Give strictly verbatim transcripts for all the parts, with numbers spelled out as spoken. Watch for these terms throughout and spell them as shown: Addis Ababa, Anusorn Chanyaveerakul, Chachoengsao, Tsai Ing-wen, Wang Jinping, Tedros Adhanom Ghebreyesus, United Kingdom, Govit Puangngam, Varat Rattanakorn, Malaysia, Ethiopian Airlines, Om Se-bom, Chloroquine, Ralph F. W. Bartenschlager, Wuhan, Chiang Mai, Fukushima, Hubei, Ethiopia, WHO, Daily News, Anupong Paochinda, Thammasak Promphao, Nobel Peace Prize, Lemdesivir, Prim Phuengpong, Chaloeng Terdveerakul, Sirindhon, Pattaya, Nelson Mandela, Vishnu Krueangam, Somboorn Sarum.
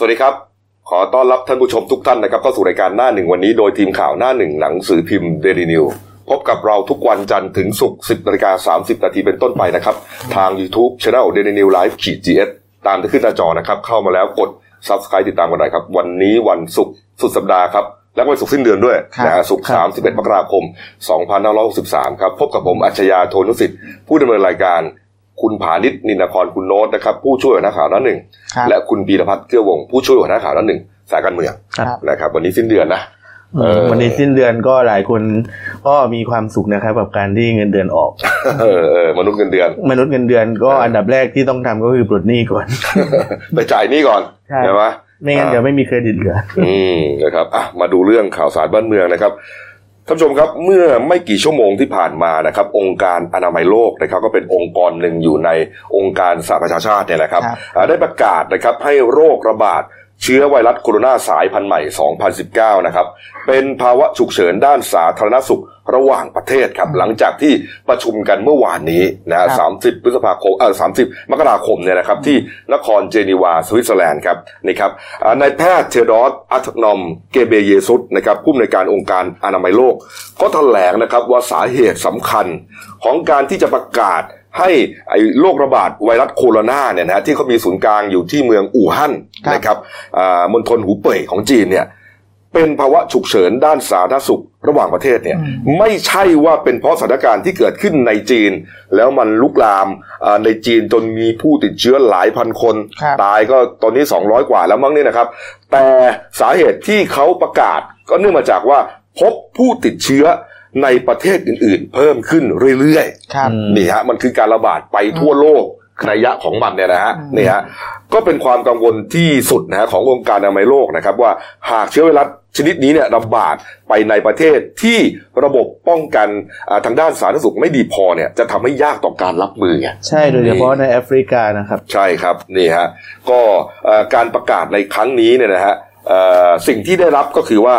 สวัสดีครับขอต้อนรับท่านผู้ชมทุกท่านนะครับเข้าสู่รายการหน้าหนึ่งวันนี้โดยทีมข่าวหน้าหนึ่งหนังสือพิมพ์ Daily News พบกับเราทุกวันจันทร์ถึงศุกร์ สิบนาฬิกาสามสิบนาทีเป็นต้นไปนะครับทาง YouTube Channel Daily News Live จี เอส ตามที่ขึ้นหน้าจอนะครับเข้ามาแล้วกด Subscribe ติดตามกันหน่อยครับวันนี้วันศุกร์สุดสัปดาห์ครับและวันศุกร์สิ้นเดือนด้วยนะศุกร์สามสิบเอ็ดมกราคมสองพันห้าร้อยหกสิบสามครับพบกับผมอัจฉริยะ โทนุสิทธิ์ผู้ดำเนินรายการคุณผานิช นินทพรคุณโน้ตนะครับผู้ช่วยหัวหน้าข่าวหน้าหนึ่งและคุณบีรพัฒน์เกื้อวงผู้ช่วยหัวหน้าข่าวหน้าหนึ่งสายการเมืองนะครับวันนี้สิ้นเดือนนะวันนี้สิ้นเดือนก็หลายคนก็มีความสุขนะครับกับการที่เงินเดือนออกเออมนุษย์เงินเดือนมนุษย์เงินเดือนก็อันดับแรกที่ต้องทำก็คือปลดหนี้ก่อนไปจ่ายหนี้ก่อนใช่ไหมไม่งั้นเดี๋ยวไม่มีเครดิตเหลืออืมนะครับอ่ะมาดูเรื่องข่าวสารบ้านเมืองนะครับท่านผู้ชมครับเมื่อไม่กี่ชั่วโมงที่ผ่านมานะครับองค์การอนามัยโลกนะครับก็เป็นองค์กรหนึ่งอยู่ในองค์การสหประชาชาติเนี่ยนะครับได้ประกาศนะครับให้โรคระบาดเชื้อไวรัสโคโรนาสายพันธุ์ใหม่สองพันสิบเก้านะครับเป็นภาวะฉุกเฉินด้านสาธารณสุขระหว่างประเทศครับหลังจากที่ประชุมกันเมื่อวานนี้นะสามสิบมกราคมเนี่ยนะครับที่นครเจนีวาสวิตเซอร์แลนด์ครับนี่ครับนายแพทย์เทโดรอัตนอมเกเบเยซุสนะครับผู้อำนวยการองค์การอนามัยโลกก็แถลงนะครับว่าสาเหตุสำคัญของการที่จะประกาศให้ไอ้โรคระบาดไวรัสโคโรนาเนี่ยนะที่เขามีศูนย์กลางอยู่ที่เมืองอู่ฮั่นนะครับมณฑลหูเป่ยของจีนเนี่ยเป็นภาวะฉุกเฉินด้านสาธารณสุขระหว่างประเทศเนี่ยไม่ใช่ว่าเป็นเพราะสถานการณ์ที่เกิดขึ้นในจีนแล้วมันลุกลามในจีนจนมีผู้ติดเชื้อหลายพันคนตายก็ตอนนี้สองร้อยกว่าแล้วมั้งเนี่ยนะครับแต่สาเหตุที่เขาประกาศก็เนื่องมาจากว่าพบผู้ติดเชื้อในประเทศอื่นๆเพิ่มขึ้นเรื่อยๆนี่ฮะมันคือการระบาดไปทั่วโลกระยะของมันเนี่ยนะฮะนี่ฮะก็เป็นความกังวลที่สุดนะฮะขององค์การอนามัยโลกนะครับว่าหากเชื้อไวรัสชนิดนี้เนี่ยระบาดไปในประเทศที่ระบบป้องกันทางด้านสาธารณสุขไม่ดีพอเนี่ยจะทำให้ยากต่อการรับมือไงใช่โดยเฉพาะในแอฟริกานะครับใช่ครับนี่ฮะก็การประกาศในครั้งนี้เนี่ยนะฮะสิ่งที่ได้รับก็คือว่า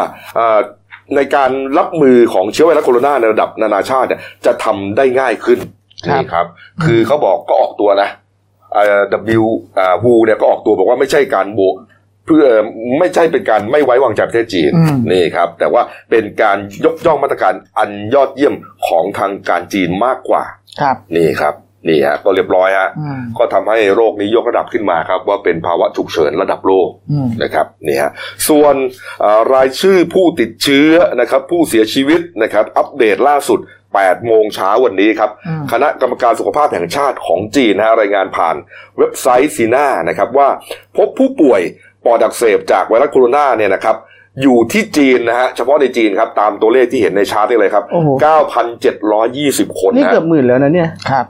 ในการรับมือของเชื้อไวรัสโคโรนาในระดับนานาชาติเนี่ยจะทำได้ง่ายขึ้นนี่ครับคือเขาบอกก็ออกตัวนะเอ่อ ดับเบิลยู เอช โอ เนี่ยก็ออกตัวบอกว่าไม่ใช่การโบเพื่อไม่ใช่เป็นการไม่ไว้วางใจประเทศจีนนี่ครับแต่ว่าเป็นการยกย่องมาตรการอันยอดเยี่ยมของทางการจีนมากกว่านี่ครับนี่ฮะก็เรียบร้อยฮะก็ทำให้โรคนี้ยกระดับขึ้นมาครับว่าเป็นภาวะฉุกเฉินระดับโลกนะครับนี่ฮะส่วนรายชื่อผู้ติดเชื้อนะครับผู้เสียชีวิตนะครับอัปเดตล่าสุดแปดโมงเช้าวันนี้ครับคณะกรรมการสุขภาพแห่งชาติของจีนนะฮะรายงานผ่านเว็บไซต์ซีน่านะครับว่าพบผู้ป่วยปอดอักเสบจากไวรัสโคโรนาเนี่ยนะครับอยู่ที่จีนนะฮะเฉพาะในจีนครับตามตัวเลขที่เห็นในชาร์ตนี่เลยครับ เก้าพันเจ็ดร้อยยี่สิบ คนนะนี่เกือบหมื่นแล้วนะเนี่ยครับ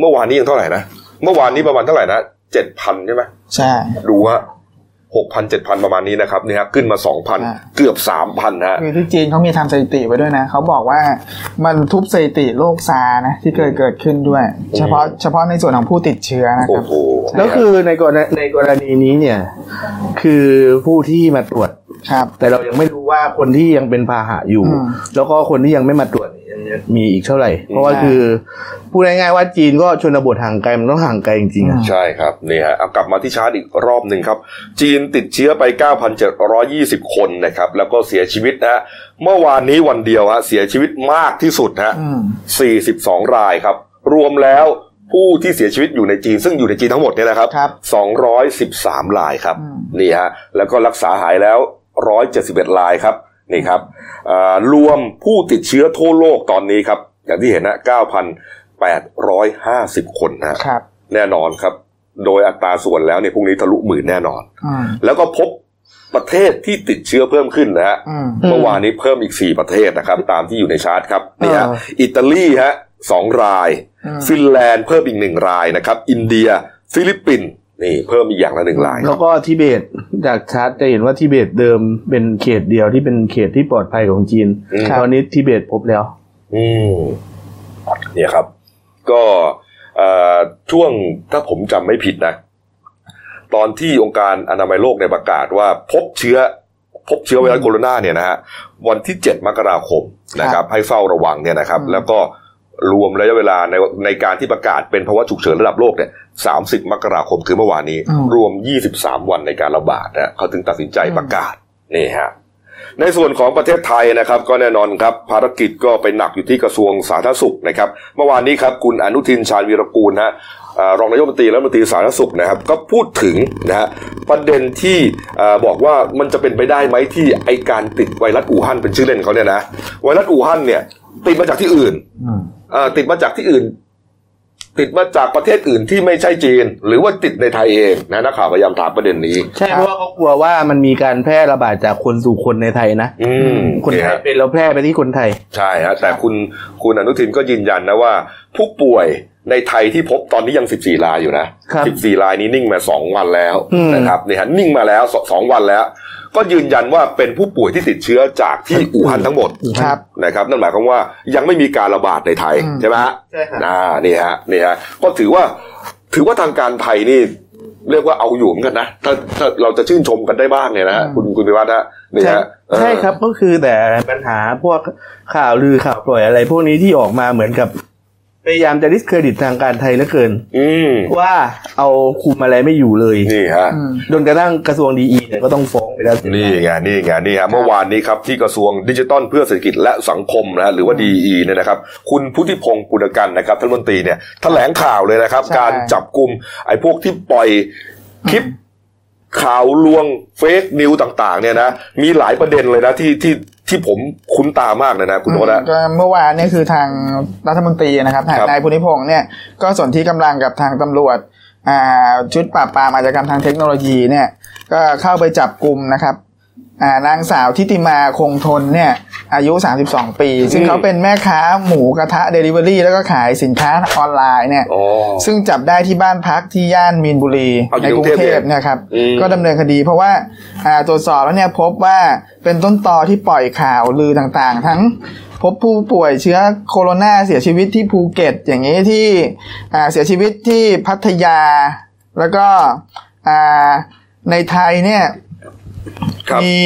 เมื่อวานนี้ยังเท่าไหร่นะเมื่อวานนี้ประมาณเท่าไหร่นะ เจ็ดพัน ใช่มั้ยใช่ดูฮะ หกพัน เจ็ดพัน ประมาณนี้นะครับนี่ฮะขึ้นมา สองพัน เกือบ สามพัน ฮะคือที่จีนเค้ามีทำสถิติไว้ด้วยนะเค้าบอกว่ามันทุบสถิติโรคซานะที่เคยเกิดขึ้นด้วยเฉพาะเฉพาะในส่วนของผู้ติดเชื้อนะครับแล้วคือในกรณีในกรณีนี้เนี่ยคือผู้ที่มาตรวจครับแต่เรายังไม่รู้ว่าคนที่ยังเป็นพาหะอยู่แล้วก็คนที่ยังไม่มาตรวจมีอีกเท่าไหร่เพราะว่าคือพูดง่ายๆว่าจีนก็ชนบทห่างไกลมันต้องห่างไกลจริงๆใช่ครับนี่ฮะเอากลับมาที่ชาร์ตอีกรอบหนึ่งครับจีนติดเชื้อไป เก้าพันเจ็ดร้อยยี่สิบ คนนะครับแล้วก็เสียชีวิตนะฮะเมื่อวานนี้วันเดียวฮะเสียชีวิตมากที่สุดฮะสี่สิบสองรายครับรวมแล้วผู้ที่เสียชีวิตอยู่ในจีนซึ่งอยู่ในจีนทั้งหมดเนี่ยนะครับสองร้อยสิบสามรายครับนี่ฮะแล้วก็รักษาหายแล้วหนึ่งร้อยเจ็ดสิบเอ็ดรายครับนี่ครับรวมผู้ติดเชื้อทั่วโลกตอนนี้ครับอย่างที่เห็นนะ เก้าพันแปดร้อยห้าสิบ คนนะครับแน่นอนครับโดยอัตราส่วนแล้วเนี่ยพรุ่งนี้ทะลุหมื่นแน่นอนแล้วก็พบประเทศที่ติดเชื้อเพิ่มขึ้นนะฮะเมื่อวานนี้เพิ่มอีกสี่ประเทศนะครับตามที่อยู่ในชาร์ตครับนี่ฮะอิตาลีฮะสองรายฟินแลนด์เพิ่มอีกหนึ่งรายนะครับอินเดียฟิลิปปินส์นี่เพิ่มอีกอย่างละหนึ่งรายแล้วก็ทิเบตจากชาร์ตจะเห็นว่าทิเบตเดิมเป็นเขตเดียวที่เป็นเขตที่ปลอดภัยของจีนตอนนี้ทิเบตพบแล้วอืมเนี่ยครับก็ช่วงถ้าผมจำไม่ผิดนะตอนที่องค์การอนามัยโลกในประกาศว่าพบเชื้อพบเชื้อไวรัสโคโรนาเนี่ยนะฮะวันที่เจ็ดมกราคมนะครับให้เฝ้าระวังเนี่ยนะครับแล้วก็ รวมระยะเวลาในในการที่ประกาศเป็นภาวะฉุกเฉินระดับโลกเนี่ยสามสิบมกราคมคือเมื่อวานนี้รวมยี่สิบสามวันในการระบาดนะเขาถึงตัดสินใจประกาศนี่ฮะในส่วนของประเทศไทยนะครับก็แน่นอนครับภารกิจก็ไปหนักอยู่ที่กระทรวงสาธารณสุขนะครับเมื่อวานนี้ครับคุณอนุทินชาญวีรกูลฮะรองนายกรัฐมนตรีและรัฐมนตรีสาธารณสุขนะครับก็พูดถึงนะฮะประเด็นที่บอกว่ามันจะเป็นไปได้ไหมที่ไอการติดไวรัสอู่ฮั่นเป็นชื่อเล่นเขาเนี่ยนะไวรัสอู่ฮั่นเนี่ยติดมาจากที่อื่นติดมาจากที่อื่นติดมาจากประเทศอื่นที่ไม่ใช่จีนหรือว่าติดในไทยเองนะนักข่าวพยายามถามประเด็นนี้ใช่เพราะว่าเขากลัวว่ามันมีการแพร่ระบาดจากคนสู่คนในไทยนะคนไทยเป็นแล้วแพร่ไปที่คนไทยใช่ฮะแต่คุณคุณอนุทินก็ยืนยันนะว่าผู้ป่วยในไทยที่พบตอนนี้ยังสิบสี่รายอยู่นะสิบสี่รายนี้นิ่งมาสองวันแล้วนะครับนี่ฮะนิ่งมาแล้วสองวันแล้วก็ยืนยันว่าเป็นผู้ป่วยที่ติดเชื้อจากที่อู่ฮั่นทั้งหมดนะครับนั่นหมายความว่ายังไม่มีการระบาดในไทยใช่ไหมฮะอ่านี่ฮะนี่ฮะก็ถือว่าถือว่าทางการไทยนี่เรียกว่าเอาอยู่เหมือนกันนะถ้าถ้าเราจะชื่นชมกันได้บ้างเนี่ยนะคุณคุณพิวัฒน์ฮะนี่ฮะใช่ครับก็คือแต่ปัญหาพวกข่าวลือข่าวปล่อยอะไรพวกนี้ที่ออกมาเหมือนกับพยายามจะดิสเครดิตทางการไทยเหลือเกินว่าเอาคุมอะไรไม่อยู่เลยนี่ฮะจนกระทั่งกระทรวงดีอีเนี่ยก็ต้องฟ้องไปแล้วนี่ไงนี่ไงนี่ฮะเมื่อวานนี้ครับที่กระทรวงดิจิทัลเพื่อเศรษฐกิจและสังคมนะหรือว่าดีอีเนี่ยนะครับคุณพุทธิพงศ์ปุณกันนะครับท่านรัฐมนตรีเนี่ยแถลงข่าวเลยนะครับการจับกุมไอ้พวกที่ปล่อยคลิปข่าวลวงเฟคนิวต่างๆเนี่ยนะมีหลายประเด็นเลยนะที่ที่ที่ผมคุ้นตามากเลยนะคุณโนดะเมื่อวานนี่คือทางรัฐมนตรีนะครับทางนายพุทธิพงศ์เนี่ยก็สนธิกำลังกับทางตำรวจชุดปราบปรามอาชญากรรมทางเทคโนโลยีเนี่ยก็เข้าไปจับกลุ่มนะครับนางสาวทิติมาคงทนเนี่ยอายุสามสิบสองปีซึ่งเขาเป็นแม่ค้าหมูกระทะเดลิเวอรี่แล้วก็ขายสินค้าออนไลน์เนี่ยซึ่งจับได้ที่บ้านพักที่ย่านมีนบุรีในกรุงเทพนะครับก็ดำเนินคดีเพราะว่าตรวจสอบแล้วเนี่ยพบว่าเป็นต้นตอที่ปล่อยข่าวลือต่างๆทั้งพบผู้ป่วยเชื้อโคโรนาเสียชีวิตที่ภูเก็ตอย่างนี้ที่เสียชีวิตที่พัทยาแล้วก็ในไทยเนี่ยมี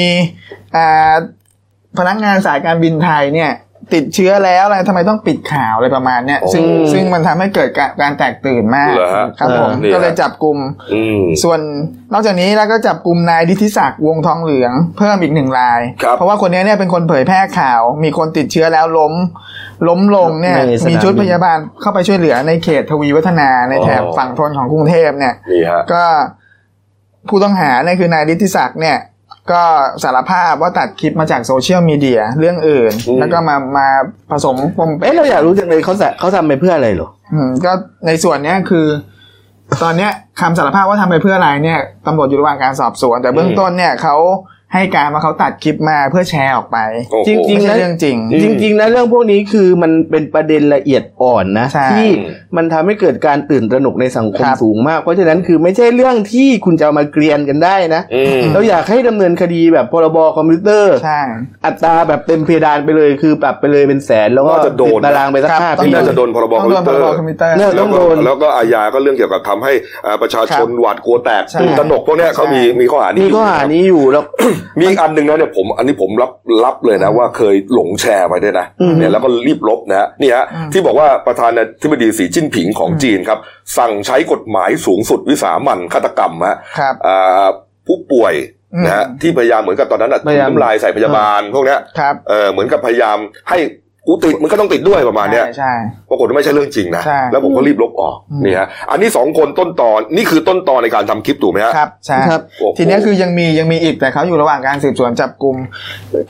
พนักงานสายการบินไทยเนี่ยติดเชื้อแล้วอะไรทำไมต้องปิดข่าวอะไรประมาณเนี้ยซึ่งซึ่งมันทำให้เกิดการแตกตื่นมากครับผมก็เลยจับกลุ่มส่วนนอกจากนี้แล้วก็จับกลุ่มนายดิธิศักดิ์วงทองเหลืองเพิ่มอีกหนึ่งรายเพราะว่าคนนี้เนี่ยเป็นคนเผยแพร่ข่าวมีคนติดเชื้อแล้วล้มล้มลงเนี่ยมีชุดพยาบาลเข้าไปช่วยเหลือในเขตทวีวัฒนาในแถบฝั่งทนของกรุงเทพเนี่ยก็ผู้ต้องหาเนี่ยคือนายดิธิศักดิ์เนี่ยก็สารภาพว่าตัดคลิปมาจากโซเชียลมีเดียเรื่องอื่นแล้วก็มามาผสมปมเอ๊ะเราอยากรู้จังเลยเขาเขาทำไปเพื่ออะไรหรอก็ในส่วนนี้คือตอนนี้คำสารภาพว่าทำไปเพื่ออะไรเนี่ยตำรวจอยู่ระหว่างการสอบสวนแต่เบื้องต้นเนี่ยเขาให้การว่าเขาตัดคลิปมาเพื่อแชร์ออกไปจริงๆนะเรื่องจริงจริงๆนะเรื่องพวกนี้คือมันเป็นประเด็นละเอียดอ่อนนะที่มันทำให้เกิดการตื่นตระหนกในสังคมสูงมากเพราะฉะนั้นคือไม่ใช่เรื่องที่คุณจะมาเกรียนกันได้นะเราอยากให้ดำเนินคดีแบบพรบคอมพิวเตอร์อัตราแบบเต็มเพดานไปเลยคือปรับไปเลยเป็นแสนแล้วก็ติดตารางไปสักห้าปีน่าจะโดนพรบคอมพิวเตอร์แล้วก็อาญาก็เรื่องเกี่ยวกับทำให้ประชาชนหวาดกลัวแตกตื่นตระหนกพวกนี้เขามีมีข้อหานี้มีข้อหานี้อยู่แล้วมีอีกอันหนึ่งนะเนี่ยผมอันนี้ผมรับรับเลยนะว่าเคยหลงแชร์ไปด้วยนะเนี่ยแล้วก็รีบลบนะฮะนี่ฮะที่บอกว่าประธานาธิบดีสีจิ้นผิงของจีนครับสั่งใช้กฎหมายสูงสุดวิสามัญฆาตกรรมฮะผู้ป่วยนะฮะที่พยายามเหมือนกับตอนนั้นอ่ะน้ำลายใส่พยาบาลพวกนี้เออเหมือนกับพยายามให้กูติดมันก็ต้องติดด้วยประมาณเนี้ยปรากฏว่าไม่ใช่เรื่องจริงนะแล้วผมก็รีบลบออกนี่ฮะอันนี้สองคนต้นตอนนี่คือต้นตอนในการทำคลิปถูกไหมฮะครับใช่ครับทีนี้คือยังมียังมีอีกแต่เขาอยู่ระหว่างการสืบสวนจับกุม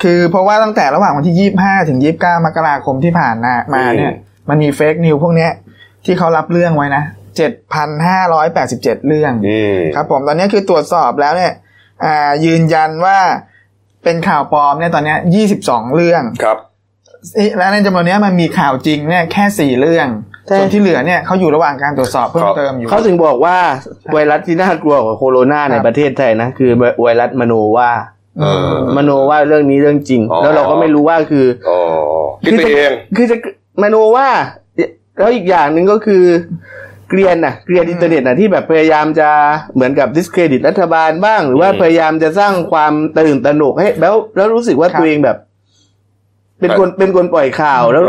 คือเพราะว่าตั้งแต่ระหว่างวันที่ยี่สิบห้าถึงยี่สิบเก้ามกราคมที่ผ่านมาเนี่ยมันมีเฟคนิวพวกเนี้ยที่เขารับเรื่องไว้นะ เจ็ดพันห้าร้อยแปดสิบเจ็ด เรื่องครับผมตอนนี้คือตรวจสอบแล้วเนี่ยยืนยันว่าเป็นข่าวปลอมเนี่ยตอนนี้ยี่สิบสองเรื่องครับและในจำนวนนี้มันมีข่าวจริงเนี่ยแค่สี่เรื่องส่วนที่เหลือเนี่ยเขาอยู่ระหว่างการตรวจสอบเพิ่มเติมอยู่เขาถึงบอกว่าไวรัสที่น่ากลัวกว่าโคโรนาในประเทศไทยนะคือไวรัสมโนว่ามโนว่าเรื่องนี้เรื่องจริงแล้วเราก็ไม่รู้ว่าคือคิดไปเองคือจะมโนว่าแล้วอีกอย่างนึงก็คือเกรียนน่ะเกรียนอินเทอร์เน็ตน่ะที่แบบพยายามจะเหมือนกับดิสเครดิตรัฐบาลบ้างหรือว่าพยายามจะสร้างความตื่นตระหนกให้แล้วแล้วรู้สึกว่าตัวเองแบบ เป็นคนเป็นคนปล่อยข่าวแล้ว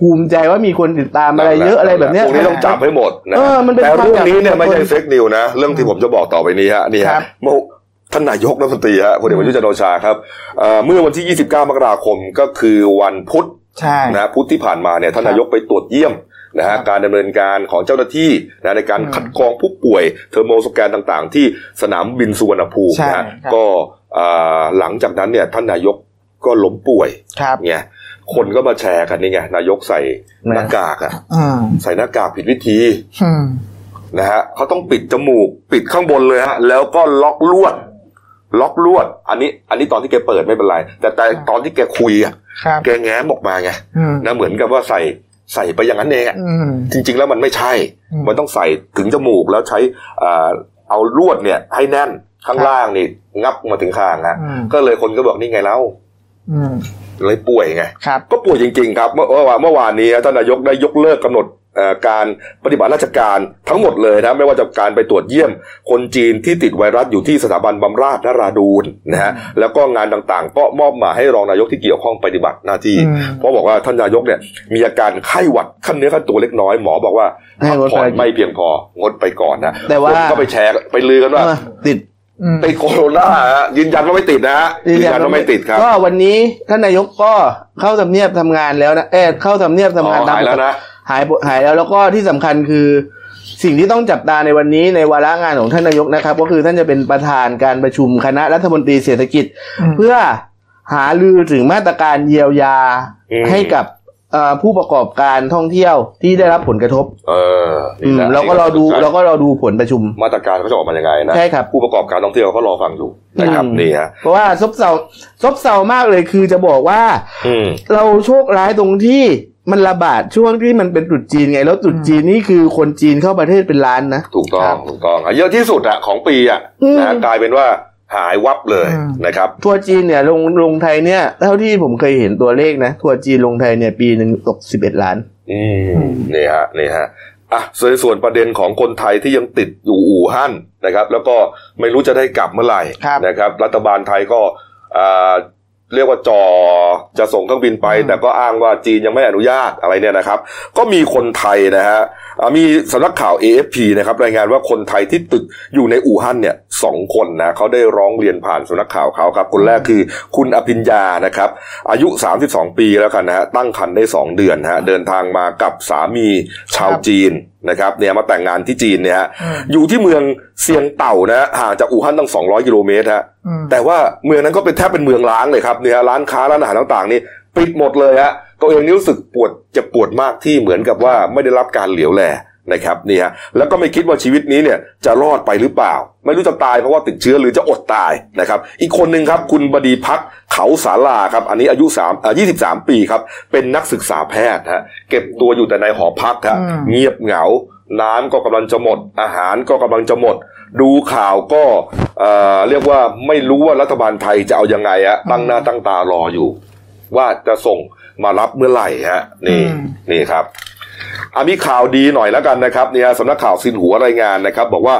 ภูมิใจว่ามีคนติดตามอะไรเยอะอะไรแบบนี้พวกนี้ต้องจับให้หมดนะแต่เรื่องนี้เนี่ยไม่ใช่เฟกนิวนะเรื่องที่ผมจะบอกต่อไปนี้ฮะนี่ฮะท่านนายกรัฐมนตรีฮะพลเอกประยุทธ์จันทร์โอชาครับเมื่อวันที่ยี่สิบเก้ามกราคมก็คือวันพุธนะพุธที่ผ่านมาเนี่ยท่านนายกไปตรวจเยี่ยมนะฮะการดำเนินการของเจ้าหน้าที่นะในการคัดกรองผู้ป่วยเทอร์โมสแกนต่างๆที่สนามบินสุวรรณภูมินะก็หลังจากนั้นเนี่ยท่านนายกก็ล้มป่วยเนี่ยคนก็มาแชร์กันนี่ไงนายกใส่หน้ากากอ่ะใส่หน้ากากผิดวิธีนะฮะเขาต้องปิดจมูกปิดข้างบนเลยฮะแล้วก็ล็อกลวดล็อกลวดอันนี้อันนี้ตอนที่แกเปิดไม่เป็นไรแต่แต่ตอนที่แกคุยอ่ะแกแง้มออกมาไงนะเหมือนกับว่าใส่ใส่ไปอย่างนั้นเองจริงๆแล้วมันไม่ใช่มันต้องใส่ถึงจมูกแล้วใช้เอาลวดเนี่ยให้แน่นข้างล่างนี่งับมาถึงคางนะก็เลยคนก็บอกนี่ไงแล้วเลยป่วยไงก็ป่วยจริงๆครับเมื่อวานเมื่อวานนี้ท่านนายกได้ยกเลิกกำหนดการปฏิบัติราชการทั้งหมดเลยนะไม่ว่าจะการไปตรวจเยี่ยมคนจีนที่ติดไวรัสอยู่ที่สถาบันบำราศนราดูลนะฮะแล้วก็งานต่างๆก็มอบหมายให้รองนายกที่เกี่ยวข้องปฏิบัติหน้าที่เพราะบอกว่าท่านนายกเนี่ยมีอาการไข้หวัดขั้นเนื้อขั้นตัวเล็กน้อยหมอบอกว่าพักผ่อนไม่เพียงพองดไปก่อนนะคนก็ไปแชร์ไปลือกันว่าติดติดโควิดนะยืนยันว่าไม่ติดนะยืนยันว่าไม่ติดครับก็วันนี้ท่านนายกก็เข้าทำเนียบทำงานแล้วนะเออเข้าทำเนียบทำงานหายแล้วนะหายหายแล้วแล้วก็ที่สำคัญคือสิ่งที่ต้องจับตาในวันนี้ในวาระงานของท่านนายกนะครับก็คือท่านจะเป็นประธานการประชุมคณะรัฐมนตรีเศรษฐกิจเพื่อหารือถึงมาตรการเยียวยาให้กับผู้ประกอบการท่องเที่ยวที่ได้รับผลกระทบเออเราก็รอดูเราก็รอดูผลประชุมมาตรการเขาจะออกมายังไงนะใช่ครับผู้ประกอบการท่องเที่ยวเขารอฟังอยู่นะครับนี่ฮะเพราะว่าซบเซาซบเซามากเลยคือจะบอกว่าเราโชคร้ายตรงที่มันระบาดช่วงที่มันเป็นตรุษจีนไงแล้วตรุษจีนนี่คือคนจีนเข้าประเทศเป็นล้านนะถูกต้องถูกต้องเยอะที่สุดอะของปีอะนะกลายเป็นว่าหายวับเลยนะครับทัวร์จีนเนี่ยลงลงไทยเนี่ยเท่าที่ผมเคยเห็นตัวเลขนะทัวร์จีนลงไทยเนี่ยปีนึงตกสิบเอ็ดล้านอืมนี่ฮะนี่ฮะอ่ะส่วนส่วนประเด็นของคนไทยที่ยังติดอยู่อู่ฮั่นนะครับแล้วก็ไม่รู้จะได้กลับเมื่อไหร่นะครับรัฐบาลไทยก็อ่าเรียกว่าจอจะส่งเครื่องบินไปแต่ก็อ้างว่าจีนยังไม่อนุญาตอะไรเนี่ยนะครับก็มีคนไทยนะฮะมีสำนักข่าว เอ เอฟ พี นะครับรายงานว่าคนไทยที่ติดอยู่ในอู่ฮั่นเนี่ยสองคนนะเขาได้ร้องเรียนผ่านสำนักข่าวเขาครับคนแรกคือคุณอภิญญานะครับอายุสามสิบสองปีแล้วกันนะฮะตั้งครรภ์ได้สองเดือนฮะเดินทางมากับสามีชาวจีนนะครับเนี่ยมาแต่งงานที่จีนเนี่ยฮะอยู่ที่เมืองเซียงเต่านะห่างจากอู่ฮั่นตั้งสองร้อยกิโลเมตรฮะแต่ว่าเมืองนั้นก็เป็นแทบเป็นเมืองร้างเลยครับเนี่ยร้านค้าร้านอาหารต่างๆนี่ปิดหมดเลยฮะตัวเองรู้สึกปวดจะปวดมากที่เหมือนกับว่าไม่ได้รับการเหลียวแลนะครับนี่ฮะแล้วก็ไม่คิดว่าชีวิตนี้เนี่ยจะรอดไปหรือเปล่าไม่รู้จะตายเพราะว่าติดเชื้อหรือจะอดตายนะครับอีกคนนึงครับคุณบดีพักเขาสาลาครับอันนี้อายุยี่สิบสามปีครับเป็นนักศึกษาแพทย์ฮะเก็บตัวอยู่แต่ในหอพักฮะเงียบเหงาน้ำก็กำลังจะหมดอาหารก็กำลังจะหมดดูข่าวก็เอ่อเรียกว่าไม่รู้ว่ารัฐบาลไทยจะเอายังไงฮะตั้งหน้าตั้งตารออยู่ว่าจะส่งมารับเมื่อไหร่ฮะนี่นี่ครับอ่ะมีข่าวดีหน่อยแล้วกันนะครับเนี่ยสำนักข่าวซินหัวรายงานนะครับบอกว่า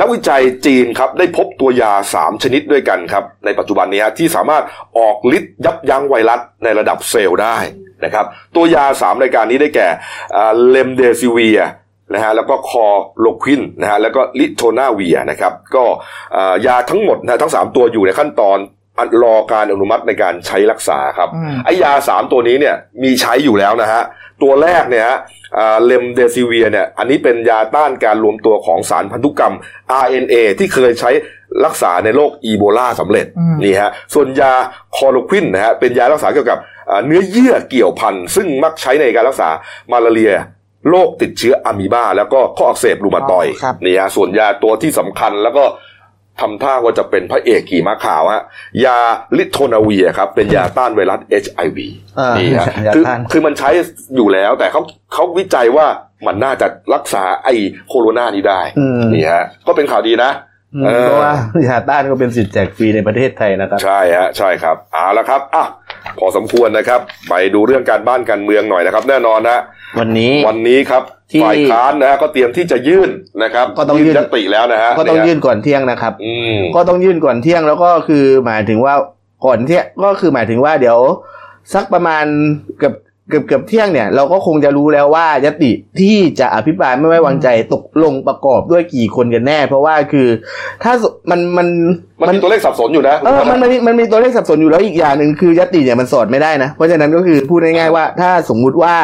นักวิจัยจีนครับได้พบตัวยาสามชนิดด้วยกันครับในปัจจุบันนี้ฮะที่สามารถออกฤทธิ์ยับยั้งไวรัสในระดับเซลล์ได้นะครับตัวยาสามรายการนี้ได้แก่เลมเดซิเวียนะฮะแล้วก็คอโลควินนะฮะแล้วก็ลิโทนาเวียนะครับก็ยาทั้งหมดนะทั้งสามตัวอยู่ในขั้นตอนรอการอนุมัติในการใช้รักษาครับไอ้ยาสามตัวนี้เนี่ยมีใช้อยู่แล้วนะฮะตัวแรกเนี่ยฮะเลมเดซิเวียเนี่ยอันนี้เป็นยาต้านการรวมตัวของสารพันธุกรรม อาร์ เอ็น เอ ที่เคยใช้รักษาในโรคอีโบลาสำเร็จนี่ฮะส่วนยาคอโลควินนะฮะเป็นยารักษาเกี่ยวกับเนื้อเยื่อเกี่ยวพันซึ่งมักใช้ในการรักษามาลาเรียโรคติดเชื้ออะมีบาแล้วก็ข้ออักเสบรูมาตอยนี่ฮะส่วนยาตัวที่สำคัญแล้วก็ทำท่าว่าจะเป็นพระเอกขี่ม้าขาวฮะยาลิโทนาเวียครับเป็นยาต้านไวรัส เอช ไอ วี นี่ฮะคือคือมันใช้อยู่แล้วแต่เขาเขาวิจัยว่ามันน่าจะรักษาไอ้โคโรนานี้ได้นี่ฮะก็เป็นข่าวดีนะเพราะว่ายาต้านก็เป็นสิทธิ์แจกฟรีในประเทศไทยนะครับใช่ฮะใช่ครับเอาละครับอ่ะพอสมควรนะครับไปดูเรื่องการบ้านการเมืองหน่อยนะครับแน่นอนนะวันนี้วันนี้ครับฝ่ายค้านนะฮะก็เตรียมที่จะยื่นนะครับก็ต้องยื่นยติแล้วนะฮะก็ต้องยื่นก่อนเที่ยงนะครับก็ต้องยื่นก่อนเที่ยงแล้วก็คือหมายถึงว่าก่อนเที่ยงก็คือหมายถึงว่าเดี๋ยว สักประมาณเกือบเกือบเกือบเที่ยงเนี่ยเราก็คงจะรู้แล้วว่ายติที่จะอภิปรายไม่ไว้วางใจตกลงประกอบด้วยกี่คนกันแน่เพราะว่าคือถ้ามันมันมันมีตัวเลขสับสนอยู่นะเออมันมันมันมีตัวเลขสับสนอยู่แล้วอีกอย่างนึงคือยติเนี่ยมันสอดไม่ได้นะเพราะฉะนั้นก็คือพูดง่ายๆว่าถ้าสมมุติว่า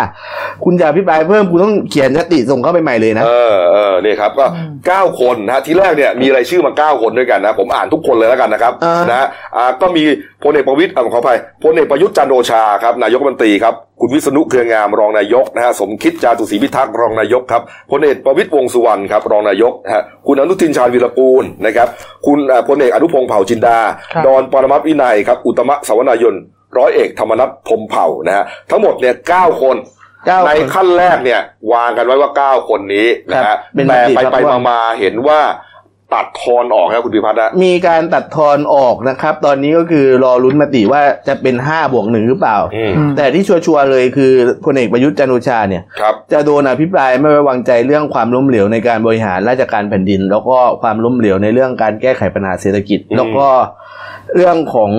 คุณจะอภิปรายเพิ่มคุณต้องเขียนยติส่งเข้าไปใหม่เลยนะเออเออนี่ครับก็เก้าคนนะทีแรกเนี่ยมีรายชื่อมาเก้าคนด้วยกันนะผมอ่านทุกคนเลยแล้วกันนะครับนะอ่าก็มีพลเอกประวิตรขออภัยพลเอกประยุทธ์จันทร์โอชาครับนายกรัฐมนตรีครับคุณวิษณุเครืองามรองนายกนะฮะสมคิดจาตุศรีพิทักษ์รองนายกครับพลเอกประวิตรวงษ์สุวรรณครับรองนายกฮะคุณอนุทินชาญวีรกูลนะครับคุณพลเอกอนุพงษ์เผ่าจินดาดอนปรมัตถ์วินัยครับอุตตมะสาวนายนร้อยเอกธรรมนัสพรหมเผ่านะฮะทั้งหมดเนี่ยเก้าคนในขั้นแรกเนี่ยวางกันไว้ว่าเก้าคนนี้นะฮะแต่ไปไปมาๆเห็นว่าตัดทอนออกครับคุณพิพัฒน์นะมีการตัดทอนออกนะครับตอนนี้ก็คือรอลุ้นมติว่าจะเป็น ห้าบวกหนึ่ง หรือเปล่าแต่ที่ชัวร์ๆเลยคือพลเอกประยุทธ์จันทร์โอชาเนี่ยจะโดนอภิปรายไม่ไว้วางใจเรื่องความล้มเหลวในการบริหารราชการแผ่นดินแล้วก็ความล้มเหลวในเรื่องการแก้ไขปัญหาเศรษฐกิจแล้วก็เรื่องของ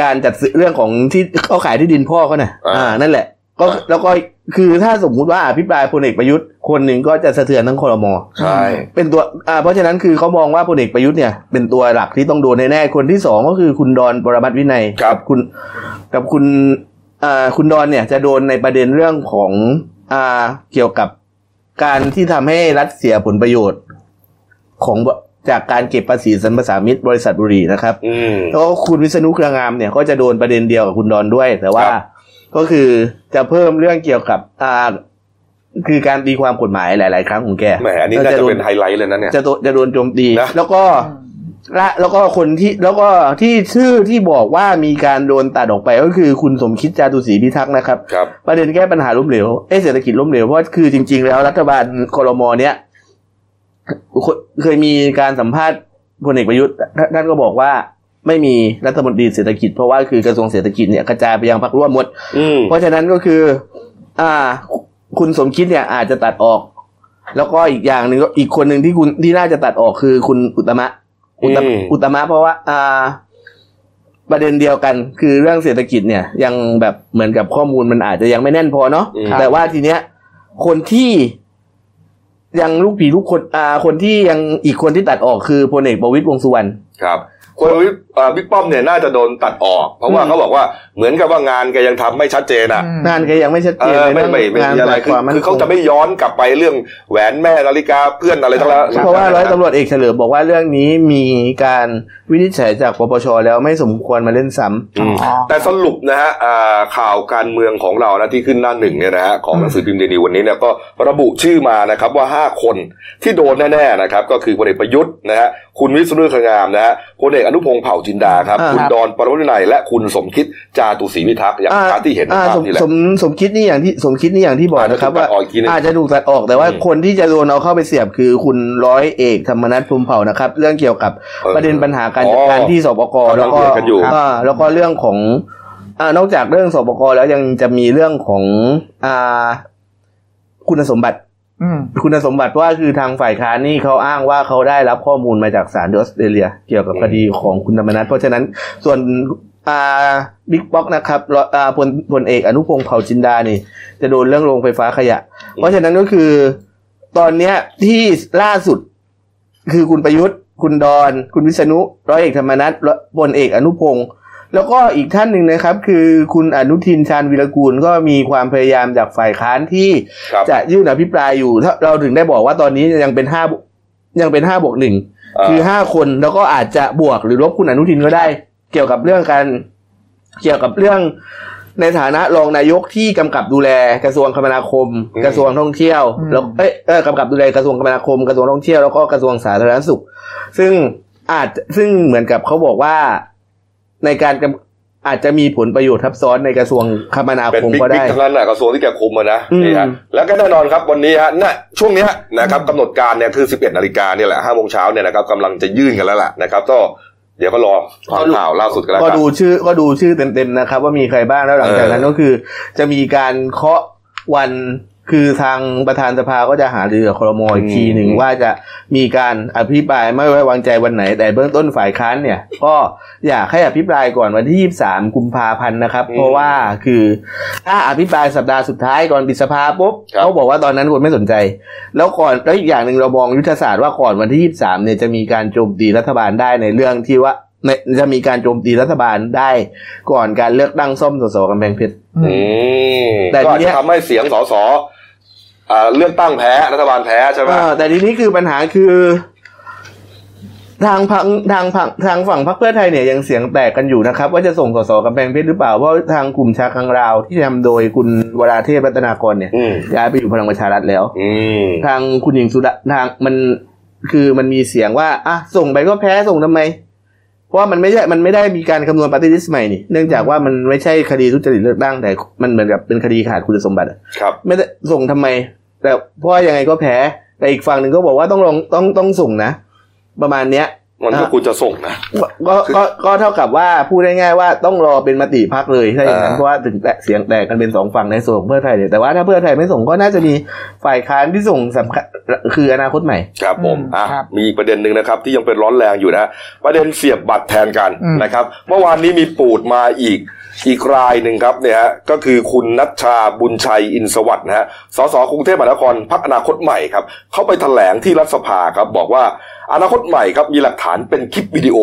การจัดเรื่องของที่เขาขายที่ดินพ่อเขาเนี่ยนั่นแหละก็แล้วก็คือถ้าสมมุติว่าอภิปรายพลเอกประยุทธ์คนหนึ่งก็จะสะเทือนทั้งครม.ใช่เป็นตัวอ่าเพราะฉะนั้นคือเขามองว่าพลเอกประยุทธ์เนี่ยเป็นตัวหลักที่ต้องโดนแน่ๆคนที่สองก็คือคุณดอนปรมัตถ์วินัยกับคุณกับคุณอ่าคุณดอนเนี่ยจะโดนในประเด็นเรื่องของอ่าเกี่ยวกับการที่ทำให้รัฐเสียผลประโยชน์ของจากการเก็บภาษีสรรพสามิตบริษัทบุรีนะครับแล้วคุณวิษณุเครืองามเนี่ยก็จะโดนประเด็นเดียวกับคุณดอนด้วยแต่ว่าก็คือจะเพิ่มเรื่องเกี่ยวกับอ่าคือการตีความกฎหมายหลายๆครั้งของแกแหมอันนี้น่าจะเป็นไฮไลท์เลยนะเนี่ยจะจะโดนโจมตีนะแล้วก็และแล้วก็คนที่แล้วก็ที่ชื่อที่บอกว่ามีการโดนตัดออกไปก็คือคุณสมคิดจาตุศรีพิทักษ์นะครับประเด็นแก้ปัญหาล้มเหลวเอเศรษฐกิจล้มเหลวเพราะคือจริงๆแล้วรัฐบาลครม.เนี้ยเคยมีการสัมภาษณ์พลเอกประยุทธ์ท่านก็บอกว่าไม่มีรัฐมนตรีเศรษฐกิจเพราะว่าคือกระทรวงเศรษฐกิจเนี่ยกระจายไปยังพรรคร่วมหมดเพราะฉะนั้นก็คืออ่าคุณสมคิดเนี่ยอาจจะตัดออกแล้วก็อีกอย่างนึงอีกคนนึงที่คุณที่น่าจะตัดออกคือคุณอุตตมะอุตตมะเพราะว่าอ่าประเด็นเดียวกันคือเรื่องเศรษฐกิจเนี่ยยังแบบเหมือนกับข้อมูลมันอาจจะยังไม่แน่นพอเนาะแต่ว่าทีเนี้ยคนที่ยังลูกผีลูกคนอ่าคนที่ยังอีกคนที่ตัดออกคือพลเอกประวิตรวงษ์สุวรรณครับคนบิ๊กป้อมเนี่ยน่าจะโดนตัดออกเพราะว่าเขาบอกว่าเหมือนกับว่างานแกยังทำไม่ชัดเจนอ่ะงานแกยังไม่ชัดเจนไม่ไม่ไม่อะไรคือเขาจะไม่ย้อนกลับไปเรื่องแหวนแม่นาฬิกาเพื่อนอะไรทั้งนั้นเพราะว่าร้อยตำรวจเอกเฉลิมบอกว่าเรื่องนี้มีการวินิจฉัยจากปปช.แล้วไม่สมควรมาเล่นซ้ำแต่สรุปนะฮะข่าวการเมืองของเรานะที่ขึ้นหน้าหนึ่งเนี่ยนะฮะของหนังสือพิมพ์เดลีนิวส์วันนี้เนี่ยก็ระบุชื่อมานะครับว่าห้าคนที่โดนแน่ๆนะครับก็คือพลเอกประยุทธ์นะฮะคุณวิษณุเครืองามนะฮะพลเอกอนุพงษ์เผ่าจินดาครับคุณดอนปรมัตถ์วินัยและคุณสมคิดจาตุศรีพิทักษ์อย่างที่เห็นนะครับนี่แหละสมสมคิดนี่อย่างที่สมคิดนี่อย่างที่บอกนะครับว่าอาจจะถูกตัดออกแต่ว่าคนที่จะโดนเอาเข้าไปเสียบคือคุณร้อยเอกธรรมนัสพรหมเผ่านะครับเรื่องเกี่ยวกับประเด็นปัญหาการจัดการที่สปกแล้วก็แล้วก็เรื่องของนอกจากเรื่องสปกแล้วยังจะมีเรื่องของคุณสมบัติคุณสมบัติว่าคือทางฝ่ายค้านนี่เขาอ้างว่าเขาได้รับข้อมูลมาจากศาลออสเตรเลียเกี่ยวกับคดีของคุณธรรมนัสเพราะฉะนั้นส่วนบิ๊กป๊อกนะครับพลพลเอกอนุพงษ์เผ่าจินดานี่จะโดนเรื่องโรงไฟฟ้าขยะเพราะฉะนั้นก็คือตอนนี้ที่ล่าสุดคือคุณประยุทธ์คุณดอนคุณวิษณุร้อยเอกธรรมนัสพลเอกอนุพงษ์แล้วก็อีกท่านหนึ่งนะครับคือคุณอนุทินชาญวีรกูลก็มีความพยายามจากฝ่ายค้านที่จะยื่นอภิปรายอยู่เราถึงได้บอกว่าตอนนี้ยังเป็นห้ายังเป็นห้าบวกหนึ่งคือห้าคนแล้วก็อาจจะบวกหรือลบคุณอนุทินก็ได้เกี่ยวกับเรื่องการเกี่ยวกับเรื่องในฐานะรองนายกที่กำกับดูแลกระทรวงคมนาคมกระทรวงท่องเที่ยวแล้วเอ้ยเออกำกับดูแลกระทรวงคมนาคมกระทรวงท่องเที่ยวแล้วก็กระทรวงสาธารณสุขซึ่งอาจซึ่งเหมือนกับเขาบอกว่าในการอาจจะมีผลประโยชน์ทับซ้อนในกระทรวงคมนาคมก็ได้เป็นบิ๊กๆทั้งนั้นแหละกระทรวงที่แกคุมนะนี่ฮะแล้วก็แน่นอนครับวันนี้ฮะน่ะช่วงนี้นะครับกำหนดการเนี่ยคือสิบเอ็ดนาฬิกาเนี่ยแหละห้าโมงเช้าเนี่ยนะครับกำลังจะยื่นกันแล้วล่ะนะครับก็เดี๋ยวก็รอฟังข่าวล่าสุดกันแล้วก็ดูชื่อก็ดูชื่อเต็มๆนะครับว่ามีใครบ้างแล้วหลังจากนั้นก็คือจะมีการเคาะวัน คือทางประธานสภาก็จะหารือกับครม.อีกทีหนึ่งว่าจะมีการอภิปรายไม่ไว้วางใจวันไหนแต่เบื้องต้นฝ่ายค้านเนี่ยก็อยากให้อภิปรายก่อนวันที่ยี่สิบสามกุมภาพันธ์นะครับเพราะว่าคือถ้าอภิปรายสัปดาห์สุดท้ายก่อนปิดสภาปุ๊บเขาบอกว่าตอนนั้นคนไม่สนใจแล้วก่อนแล้วอีกอย่างนึงเรามองยุทธศาสตร์ว่าก่อนวันที่ยี่สิบสามเนี่ยจะมีการโจมตีรัฐบาลได้ในเรื่องที่ว่าจะมีการโจมตีรัฐบาลได้ก่อนการเลือกตั้งซ่อมสสกำแพงเพชรแต่ก็จะทำให้เสียงสสเลือกตั้งแพ้รัฐบาลแพ้ใช่ไหมแต่ทีนี้คือปัญหาคือทางพังทางพังทางฝั่งพรรคเพื่อไทยเนี่ยยังเสียงแตกกันอยู่นะครับว่าจะส่งสสกำแพงเพชรหรือเปล่าเพราะทางกลุ่มชาคังราวที่นำโดยคุณวราเทพรัตนากรเนี่ยย้ายไปอยู่พลังประชารัฐแล้วทางคุณหญิงสุดาทางมันคือมันมีเสียงว่าอ่ะส่งไปก็แพ้ส่งทำไมว่ามันไม่ใช่มันไม่ได้มีการคำนวณปาร์ตี้ลิสต์ใหม่นี่เนื่องจากว่ามันไม่ใช่คดีทุจริตเลือกตั้งแต่มันเหมือนกับเป็นคดีขาดคุณสมบัติครับไม่ได้ส่งทำไมแต่เพราะยังไงก็แพ้แต่อีกฝั่งหนึ่งก็บอกว่าต้องลงต้องต้องส่งนะประมาณเนี้ยมันก็คุณจะส่งนะก็ก็ก็เท่ากับว่าพูดง่ายๆว่าต้องรอเป็นมติพรรคเลยใช่ไหมเพราะว่าถึงแต่เสียงแตกกันเป็นสองฝั่งในส่วนของเพื่อไทยเนี่ยแต่ว่าถ้าเพื่อไทยไม่ส่งก็น่าจะมีฝ่ายค้านที่ส่งสำคัญคืออนาคตใหม่ครับผมอ่ะมีอีกประเด็นหนึ่งนะครับที่ยังเป็นร้อนแรงอยู่นะประเด็นเสียบบัตรแทนกันนะครับเมื่อวานนี้มีปูดมาอีกอีกรายหนึ่งครับเนี่ยฮะก็คือคุณณัชชาบุญชัยอินทร์สวัสดิ์นะฮะสสกรุงเทพมหานครพรรคอนาคตใหม่ครับเขาไปแถลงที่รัฐสภาครับบอกว่าอนาคตใหม่ครับมีหลักฐานเป็นคลิปวิดีโอ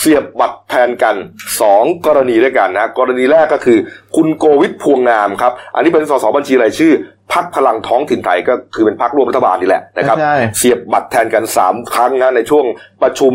เสียบบัตรแทนกันสองกรณีด้วยกันนะกรณีแรกก็คือคุณโกวิทพวงงามครับอันนี้เป็นสสบัญชีรายชื่อพรรคพลังท้องถิ่นไทยก็คือเป็นพรรคร่วมรัฐบาลนี่แหละนะครับเสียบบัตรแทนกันสามครั้งนะในช่วงประชุม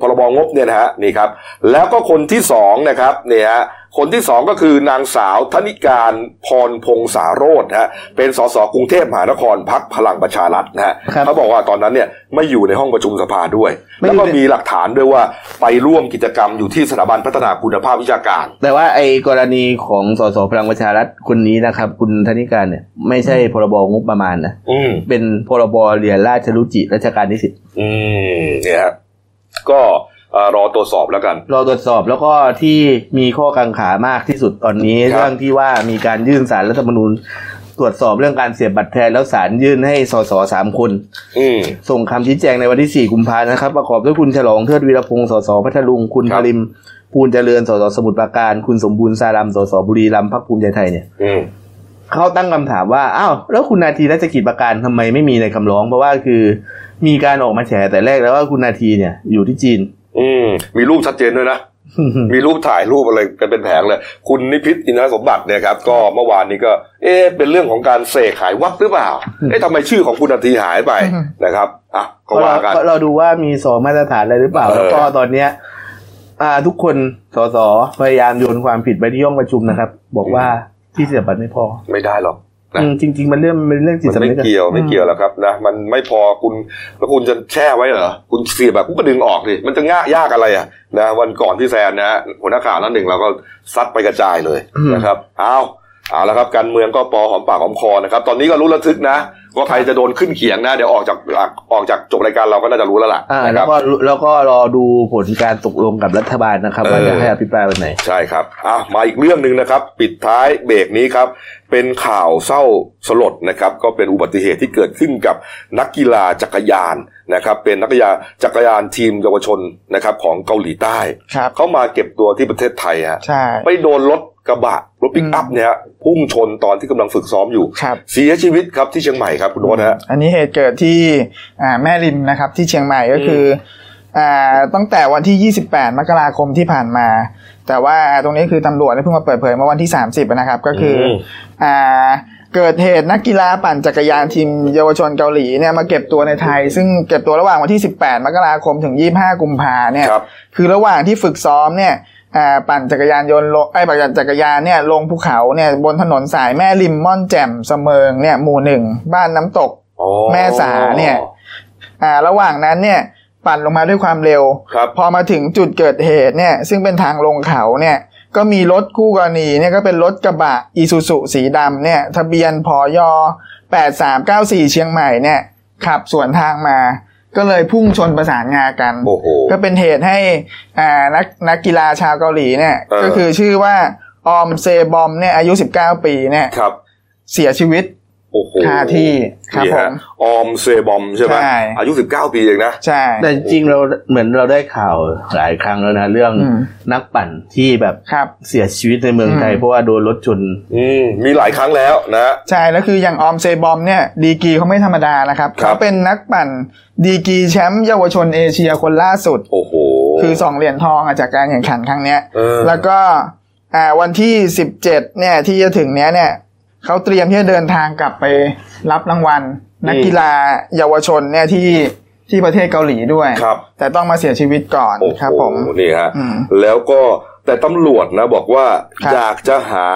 พรบงบเนี่ยนะฮะนี่ครับแล้วก็คนที่สองนะครับเนี่ยฮะคนที่สองก็คือนางสาวธนิการพรพงษ์สาโรจน์ฮะเป็นสสกรุงเทพมหานครพรรคพลังประชารัฐนะฮะเขาบอกว่าตอนนั้นเนี่ยไม่อยู่ในห้องประชุมสภาด้วยแล้วก็มีหลักฐานด้วยว่าไปร่วมกิจกรรมอยู่ที่สถาบันพัฒนาคุณภาพวิชาการแต่ว่าไอ้กรณีของสสพลังประชารัฐคนนี้นะครับคุณธนิการเนี่ยไม่ใช่พรบงบประมาณนะเป็นพรบเรียนราชรุจิรัชกาลที่สิบอืมเนี่ยฮะก็รอตรวจสอบแล้วกันรอตรวจสอบแล้วก็ที่มีข้อกังขามากที่สุดตอนนี้เรื่องที่ว่ามีการยื่นศาลรัฐธรรมนูญตรวจสอบเรื่องการเสียบบัตรแทนแล้วศาลยื่นให้สสสามคนส่งคำชี้แจงในวันที่สี่กุมภาพันธ์นะครับประกอบด้วยคุณฉลองเทิดวีรพงศ์สสพัทลุงคุณพริมภูลเจริญสสสมุทรปราการคุณสมบูรณ์สารัมสสบุรีรัมย์พรรคภูมิใจไทยเนี่ยเขาตั้งคำถามว่าอ้าวแล้วคุณนาทีราชกิจประการทำไมไม่มีในคำร้องเพราะว่าคือมีการออกมาแฉแต่แรกแล้วว่าคุณนาทีเนี่ยอยู่ที่จีนอืมมีรูปชัดเจนด้วยนะ มีรูปถ่ายรูปอะไรกันเป็นแผงเลยคุณนิพิษอินทรสมบัติเนี่ยครับก็เมื่อวานนี้ก็เอ๊ะเป็นเรื่องของการเสกหายวับหรือเปล่าเอ๊ะทำไมชื่อของคุณนาทีหายไป นะครับอ่ะก็ว่ากันเราดูว่ามีสองมาตรฐานอะไรหรือเปล่าแล้วก็ตอนเนี้ยอ่าทุกคนสสพยายามโยนความผิดไปที่ห้องประชุมนะครับบอกว่าที่เสียบัตรไม่พอไม่ได้หรอกนะจริงๆมันเรื่องมันเรื่องจิตสำนึกไม่เกี่ยวไม่เกี่ยวแล้วครับนะมันไม่พอคุณแล้วคุณจะแช่ไว้เหรอคุณเสียบแบบคุณก็ดึงออกดิมันจะง่ายยากอะไรอ่ะนะวันก่อนที่แซนนะหัวหน้าข่าวนั่นหนึ่งเราก็ซัดไปกระจายเลยนะครับเอาเอาละครับการเมืองก็ปอหอมปากหอมคอนะครับตอนนี้ก็รู้ระทึกนะว่าใครจะโดนขึ้นเขียงนะเดี๋ยวออกจากออกจากจบรายการเราก็น่าจะรู้แล้วล่ะแล้วก็แล้วก็รอดูผลการตกลงกับรัฐบาลนะครับว่าจะให้อภิปรายวันไหนใช่ครับอ่ะมาอีกเรื่องนึงนะครับปิดท้ายเบรกนี้ครับเป็นข่าวเศร้าสลดนะครับก็เป็นอุบัติเหตุที่เกิดขึ้นกับนักกีฬาจักรยานนะครับเป็นนักกีฬาจักรยานทีมเยาวชนนะครับของเกาหลีใต้เขามาเก็บตัวที่ประเทศไทยฮะไปโดนรถกระบะรถปิกอัพเนี่ยพุ่งชนตอนที่กำลังฝึกซ้อมอยู่เสียชีวิตครับที่เชียงใหม่ครับคุณโน้ตฮะอันนี้เหตุเกิดที่แม่ริมนะครับที่เชียงใหม่ก็คือตั้งแต่วันที่ยี่สิบแปดมกราคมที่ผ่านมาแต่ว่าตรงนี้คือตำรวจได้เพิ่งมาเปิดเผยเมื่อวันที่สามสิบนะครับก็คือเกิดเหตุนักกีฬาปั่นจักรยานทีมเยาวชนเกาหลีเนี่ยมาเก็บตัวในไทยซึ่งเก็บตัวระหว่างวันที่สิบแปดมกราคมถึงยี่สิบห้ากุมภาเนี่ยคือระหว่างที่ฝึกซ้อมเนี่ยปั่นจักรยานยนต์ไอ้ปั่นจักรยานเนี่ยลงภูเขาเนี่ยบนถนนสายแม่ริมม่อนแจ่มเสมิงเนี่ยหมู่หนึ่งบ้านน้ำตกแม่สาเนี่ยระหว่างนั้นเนี่ยปั่นลงมาด้วยความเร็วพอมาถึงจุดเกิดเหตุเนี่ยซึ่งเป็นทางลงเขาเนี่ยก็มีรถคู่กรณีเนี่ยก็เป็นรถกระบะอีซูซุสีดำเนี่ยทะเบียนพยแปดสามเก้าสี่เชียงใหม่เนี่ยขับสวนทางมาก็เลยพุ่งชนประสานงากันก็เป็นเหตุให้นักนักกีฬาชาวเกาหลีเนี่ยก็คือชื่อว่าออมเซบอมเนี่ยอายุสิบเก้าปีเนี่ยเสียชีวิต โอ้โหค่าที่ครับผมออมเซบอมใช่ไหมอายุสิบเก้าปีเองนะใช่แต่จริงเราเหมือนเราได้ข่าวหลายครั้งแล้วนะเรื่องนักปั่นที่แบบเสียชีวิตในเมืองไทยเพราะว่าโดนรถชนมีหลายครั้งแล้วนะใช่แล้วคืออย่างออมเซบอมเนี่ยดีกรีเขาไม่ธรรมดานะครับเขาเป็นนักปั่นดีกรีแชมป์เยาวชนเอเชียคนล่าสุดโอ้โหคือสองเหรียญทองจากการแข่งขันครั้งนี้แล้วก็วันที่สิบเจ็ดเนี่ยที่จะถึงเนี้ยเนี่ยเขาเตรียมที่จะเดินทางกลับไปรับรางวัลนักกีฬาเยาวชนเนี่ยที่ที่ประเทศเกาหลีด้วยแต่ต้องมาเสียชีวิตก่อนครับผมนี่ฮะแล้วก็แต่ตำรวจนะบอกว่าอยากจะหา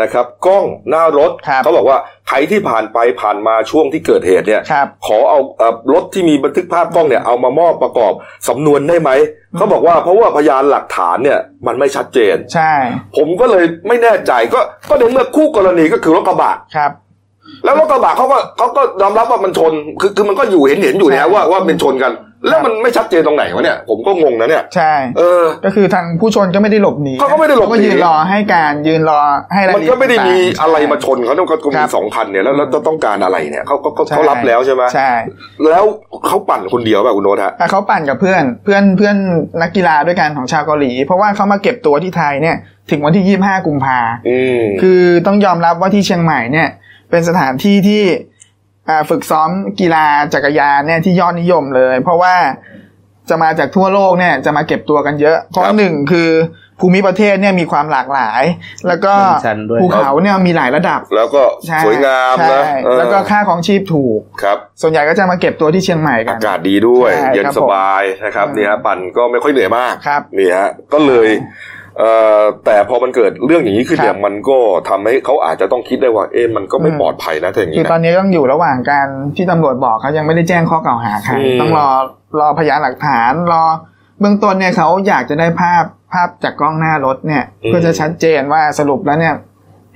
นะครับกล้องหน้ารถเขาบอกว่าใครที่ผ่านไปผ่านมาช่วงที่เกิดเหตุเนี่ยขอเอารถที่มีบันทึกภาพกล้องเนี่ยเอามามอบประกอบสำนวนได้ไหมเขาบอกว่าเพราะว่าพยานหลักฐานเนี่ยมันไม่ชัดเจนใช่ผมก็เลยไม่แน่ใจก็ก็ในเมื่อคู่กรณีก็คือรถกระบะครับแล้วรถกระบะเขาก็เขาก็ยอมรับว่ามันชนคือคือมันก็อยู่เห็นเห็นอยู่แล้วว่าว่าเป็นชนกันแล้วมันไม่ชัดเจนตรงไหนวะเนี่ยผมก็งงนะเนี่ยใช่เออก็คือทางผู้ชนก็ไม่ได้หลบหนีเขาก็ไม่ได้หลบหนีก็ยืนรอให้การยืนรอให้มันก็ไม่ได้มีอะไรมาชนเขาต้องก็มีสองคันเนี่ยแล้วแล้วต้องการอะไรเนี่ยเขาเขาเขารับแล้วใช่ไหมใช่แล้วเขาปั่นคนเดียวแบบคุณโน้ตฮะเขาปั่นกับเพื่อนเพื่อนเพื่อนนักกีฬาด้วยกันของชาวเกาหลีเพราะว่าเขามาเก็บตัวที่ไทยเนี่ยถึงวันที่ยี่สิบห้ากุมภาพันธ์คือต้องยอมรับว่าที่เชียงใหม่เนี่ยเป็นสถานที่ที่ฝึกซ้อมกีฬาจักรยานเนี่ยที่ยอดนิยมเลยเพราะว่าจะมาจากทั่วโลกเนี่ยจะมาเก็บตัวกันเยอะเพราะหนึ่งคือภูมิประเทศเนี่ยมีความหลากหลายแล้วก็ภูเขาเนี่ยมีหลายระดับแล้วก็สวยงามนะแล้วก็ค่าของชีพถูกครับส่วนใหญ่ก็จะมาเก็บตัวที่เชียงใหม่กันอากาศดีด้วยเย็นสบายนะครับนี่ฮะปั่นก็ไม่ค่อยเหนื่อยมากนี่ฮะก็เลยแต่พอมันเกิดเรื่องอย่างนี้ขึ้นเนี่ยมันก็ทำให้เขาอาจจะต้องคิดได้ว่าเอ๊ะมันก็ไม่ปลอดภัยนะถ้าอย่างนี้คือตอนนี้ต้องอยู่ระหว่างการที่ตำรวจบอกเขายังไม่ได้แจ้งข้อกล่าวหาใครต้องรอรอพยานหลักฐานรอเบื้องต้นเนี่ยเขาอยากจะได้ภาพภาพจากกล้องหน้ารถเนี่ยเพื่อจะชัดเจนว่าสรุปแล้วเนี่ย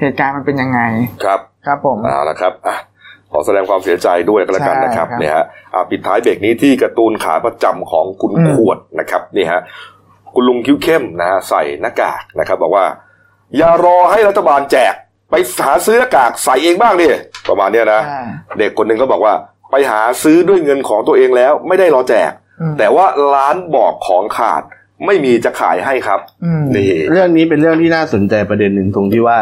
เหตุการณ์มันเป็นยังไงครับครับผมเอาละครับอ่ะขอแสดงความเสียใจด้วยกันแล้วกันนะครับเนี่ยฮะปิดท้ายเบรกนี้ที่การ์ตูนขาประจำของคุณขวดนะครับนี่ฮะคุณลุงคิ้วเข้มนะฮะใส่หน้ากากนะครับบอกว่าอย่ารอให้รัฐบาลแจกไปหาซื้อหน้ากากใส่เองบ้างดิประมาณเนี้ยนะเด็กคนหนึ่งก็บอกว่าไปหาซื้อด้วยเงินของตัวเองแล้วไม่ได้รอแจกแต่ว่าร้านบอกของขาดไม่มีจะขายให้ครับนี่เรื่องนี้เป็นเรื่องที่น่าสนใจประเด็นหนึ่งตรงที่ว่า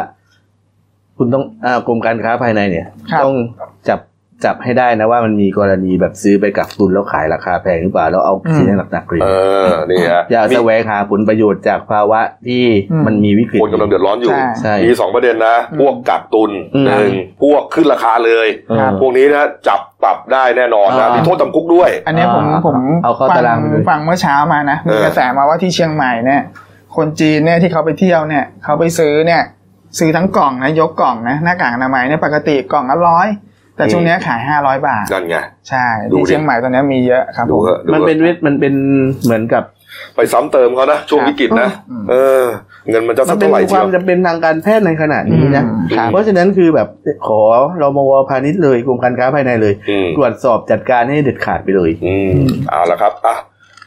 คุณต้องกรมการค้าภายในเนี่ยต้องจับจับให้ได้นะว่ามันมีกรณีแบบซื้อไปกักตุนแล้วขายราคาแพงหรือเปล่าแล้วเอาสินค้าหนักๆกรีดอย่าแสวงหาผลประโยชน์จากภาวะที่มันมีวิกฤตคนกำลังเดือดร้อนอยู่มีสองประเด็นนะพวกกักตุนหนึ่งพวกขึ้นราคาเลยพวกนี้นะจับปรับได้แน่นอนนะมีโทษจำคุกด้วยอันนี้ผมผมฟังเมื่อเช้ามานะมีกระแสมาว่าที่เชียงใหม่เนี่ยคนจีนเนี่ยที่เขาไปเที่ยวเนี่ยเขาไปซื้อเนี่ยซื้อทั้งกล่องนะยกกล่องนะหน้ากากอนามัยเนี่ยปกติกล่องละร้อยแต่ช่วงนี้ขายห้าร้อยบาทนั่นไงใช่ที่เชียงใหม่ตอนนี้มีเยอะครับมันเป็นมันเป็นเหมือนกับไปซ้ำเติมเขานะช่วงวิกฤตนะเออเงินมันจะสักเท่าไหร่เชียวมันเป็นความจำเป็นทางการแพทย์ในขณะนี้นะเพราะฉะนั้นคือแบบขอรมวพาณิชย์เลยกรมการค้าภายในเลยตรวจสอบจัดการให้เด็ดขาดไปเลยอืมเอาละครับอ่ะ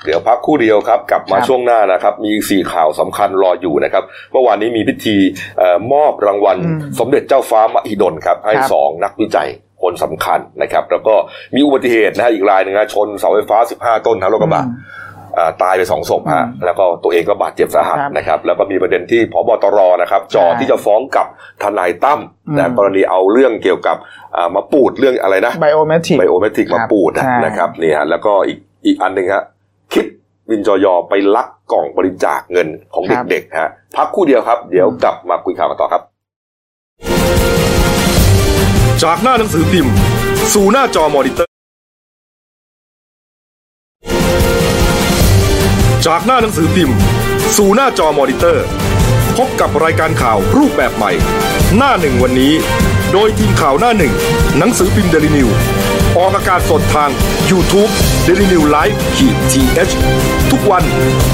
เดี๋ยวพักคู่เดียวครับกลับมาช่วงหน้านะครับมีสี่ข่าวสำคัญรออยู่นะครับเมื่อวานนี้มีพิธีมอบรางวัลสมเด็จเจ้าฟ้ามหิดลครับให้สองนักวิจัยคนสำคัญนะครับแล้วก็มีอุบัติเหตุนะฮะอีกรายหนึ่งนะชนเสาไฟฟ้าสิบห้าต้นนะรถกระบะตายไปสองศพฮะแล้วก็ตัวเองก็บาดเจ็บสาหัสนะครับแล้วก็มีประเด็นที่ผบ.ตร.นะครับจ่อที่จะฟ้องกับทนายตั้มแต่กรณีเอาเรื่องเกี่ยวกับมาปูดเรื่องอะไรนะไบโอเมทริกไบโอเมทริกมาปูดนะครับนี่ฮะแล้วก็อีกอีกอันนึงฮะคลิปวินจอยอไปลักกล่องบริจาคเงินของเด็กๆฮะพักคู่เดียวครับเดี๋ยวกลับมาคุยข่าวกันต่อครับจากหน้าหนังสือพิมพ์สู่หน้าจอมอนิเตอร์จากหน้าหนังสือพิมพ์สู่หน้าจอมอนิเตอร์พบกับรายการข่าวรูปแบบใหม่หน้าหนึ่งวันนี้โดยทีมข่าวหน้าหนึ่งหนังสือพิมพ์ Daily News ออกอากาศสดทาง YouTube Daily News Live ที เอช ทุกวัน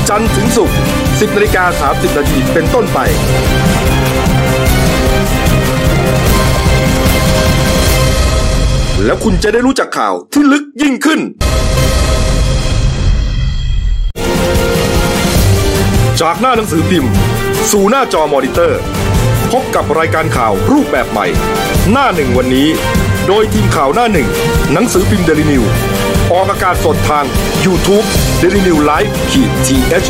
จันทร์ถึงศุกร์ สิบนาฬิกาสามสิบนาทีเป็นต้นไปแล้วคุณจะได้รู้จักข่าวที่ลึกยิ่งขึ้นจากหน้าหนังสือพิมพ์สู่หน้าจอมอนิเตอร์พบกับรายการข่าวรูปแบบใหม่หน้าหนึ่งวันนี้ โดยทีมข่าวหน้าหนึ่งหนังสือพิมพ์ Daily News ออกอากาศสดทาง YouTube Daily News Live ที เอช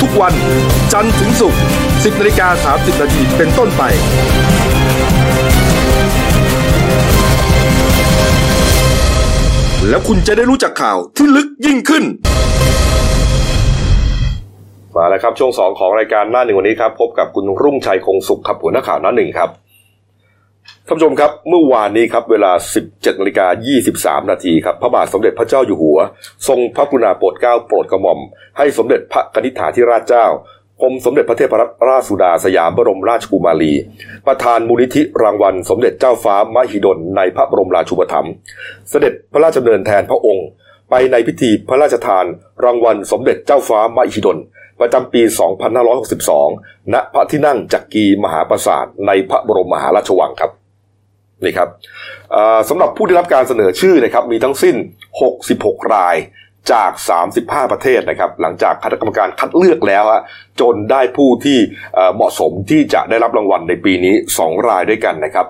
ทุกวันจันทร์ถึงศุกร์ สิบนาฬิกาสามสิบนาทีเป็นต้นไปแล้วคุณจะได้รู้จักข่าวที่ลึกยิ่งขึ้นมาแล้วครับช่วงสองของรายการหน้าหนึ่งวันนี้ครับพบกับคุณรุ่งชัยคงสุขครับหัวหน้าข่าวหน้าหนึ่งครับท่านผู้ชมครับเมื่อวานนี้ครับเวลา สิบเจ็ดนาฬิกายี่สิบสามนาทีครับพระบาทสมเด็จพระเจ้าอยู่หัวทรงพระกรุณาโปรดเกล้าโปรดกระหม่อมให้สมเด็จพระกนิษฐาธิราชเจ้ากรมสมเด็จพระเทพรัตนราชสุดาสยามบรมราชกุมารีประธานมูลนิธิรางวัลสมเด็จเจ้าฟ้ามหิดลในพระบรมราชูปถัมภ์เสด็จพระราชดำเนินแทนพระองค์ไปในพิธีพระราชทานรางวัลสมเด็จเจ้าฟ้ามหิดลประจำปี สองพันห้าร้อยหกสิบสอง ณ พระที่นั่งจักรีมหาปราสาทในพระบรมมหาราชวังครับนี่ครับสำหรับผู้ได้รับการเสนอชื่อนะครับมีทั้งสิ้นหกสิบหกรายจากสามสิบห้าประเทศนะครับหลังจากคณะกรรมการคัดเลือกแล้วฮะจนได้ผู้ที่เหมาะสมที่จะได้รับรางวัลในปีนี้สองรายด้วยกันนะครับ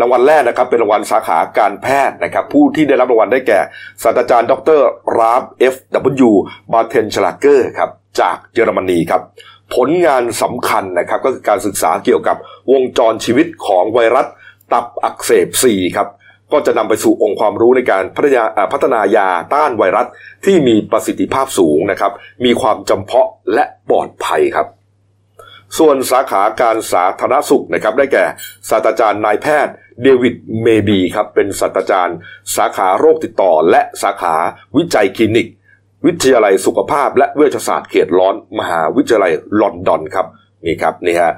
รางวัลแรกนะครับเป็นรางวัลสาขาการแพทย์นะครับผู้ที่ได้รับรางวัลได้แก่ศาสตราจารย์ดร Ralph เอฟ ดับเบิลยู Bartenschlager ครับจากเยอรมนีครับผลงานสำคัญนะครับก็คือการศึกษาเกี่ยวกับวงจรชีวิตของไวรัสตับอักเสบซีครับก็จะนำไปสู่องค์ความรู้ในการพัฒนายาต้านไวรัสที่มีประสิทธิภาพสูงนะครับมีความจำเพาะและปลอดภัยครับส่วนสาขาการสาธารณสุขนะครับได้แก่ศาสตราจารย์นายแพทย์เดวิดเมบีครับเป็นศาสตราจารย์สาขาโรคติดต่อและสาขาวิจัยคลินิกวิทยาลัยสุขภาพและเวชศาสตร์เขตร้อนมหาวิทยาลัยลอนดอนครับนี่ครับนี่ฮะ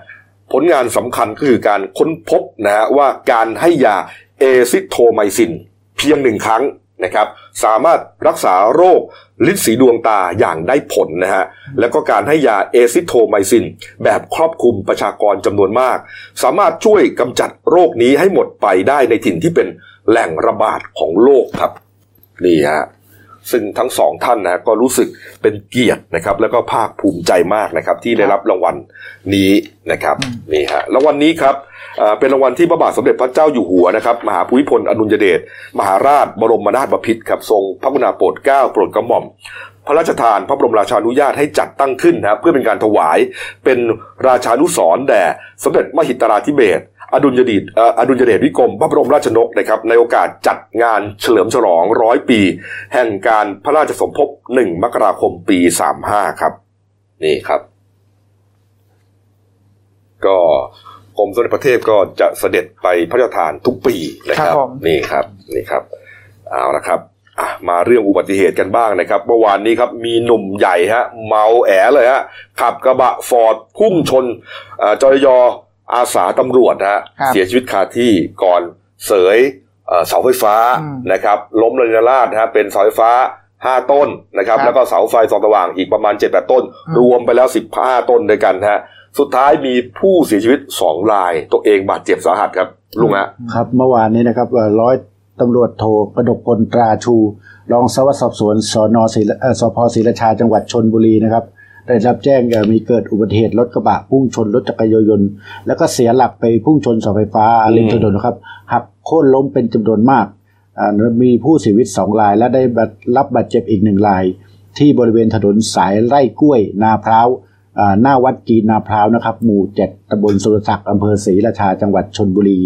ผลงานสำคัญก็คือการค้นพบนะฮะว่าการให้ยาเอซิโทไมซินเพียงหนึ่งครั้งนะครับสามารถรักษาโรคลิ้นสีดวงตาอย่างได้ผลนะฮะแล้วก็การให้ยาเอซิโทไมซินแบบครอบคลุมประชากรจำนวนมากสามารถช่วยกำจัดโรคนี้ให้หมดไปได้ในถิ่นที่เป็นแหล่งระบาดของโรคครับนี่ฮะซึ่งทั้งสองท่านนะก็รู้สึกเป็นเกียรตินะครับแล้วก็ภาคภูมิใจมากนะครับที่ได้รับรางวัลนี้นะครับนี่ฮะรางวัลนี้ครับเป็นรางวัลที่พระบาทสมเด็จพระเจ้าอยู่หัวนะครับมหาภูมิพลอดุลยเดชมหาราชบรมนาถบพิตรครับทรงพระกรุณาโปรดเกล้าโปรดกระหม่อมพระราชทานพระบรมราชานุญาตให้จัดตั้งขึ้นนะเพื่อเป็นการถวายเป็นราชานุสรณ์แด่สมเด็จมหิดลาธิเบศรอดุลยเดชอดุลยเดชวิกรมพระบรมราชนกนะครับในโอกาสจัดงานเฉลิมฉลองร้อยปีแห่งการพระราชสมภพหนึ่งมกราคมปีสามสิบห้าครับนี่ครับก็กรมสมเด็จพระเทพก็จะเสด็จไปพระราชทานทุกปีนะครับนี่ครับนี่ครับเอาละครับมาเรื่องอุบัติเหตุกันบ้างนะครับเมื่อวานนี้ครับมีหนุ่มใหญ่ฮะเมาแอเลยฮะขับกระบะฟอร์ดพุ่งชนจรยอาสาตำรวจฮะเสียชีวิตคาที่ก่อนเสยเสาไฟฟ้านะครับล้มระเนระนาดฮะเป็นเสาไฟฟ้าห้าต้นนะครับแล้วก็เสาไฟส่องสว่างอีกประมาณ เจ็ดแปดต้นรวมไปแล้วสิบห้าต้นด้วยกันฮะสุดท้ายมีผู้เสียชีวิตสองรายตัวเองบาดเจ็บสาหัสครับลุงฮะครับเมื่อวานนี้นะครับร้อยตำรวจโทกนกพลตราชูรองสารวัตรสอบสวนสน.สภ.ศรีราชาจังหวัดชลบุรีนะครับได้รับแจ้งมีเกิดอุบัติเหตุรถกระบะพุ่งชนรถจักรยานยนต์แล้วก็เสียหลักไปพุ่งชนเสาไฟฟ้าริมถนนนะครับหักโค่นล้มเป็นจำนวนมากมีผู้เสียชีวิตสองรายและได้รับบาดเจ็บอีกหนึ่งรายที่บริเวณถนนสายไร่กล้วยนาพร้าวหน้าวัดกีนาพร้าวนะครับหมู่เจ็ดตำบลสุรศักดิ์อำเภอศรีราชาจังหวัดชลบุรี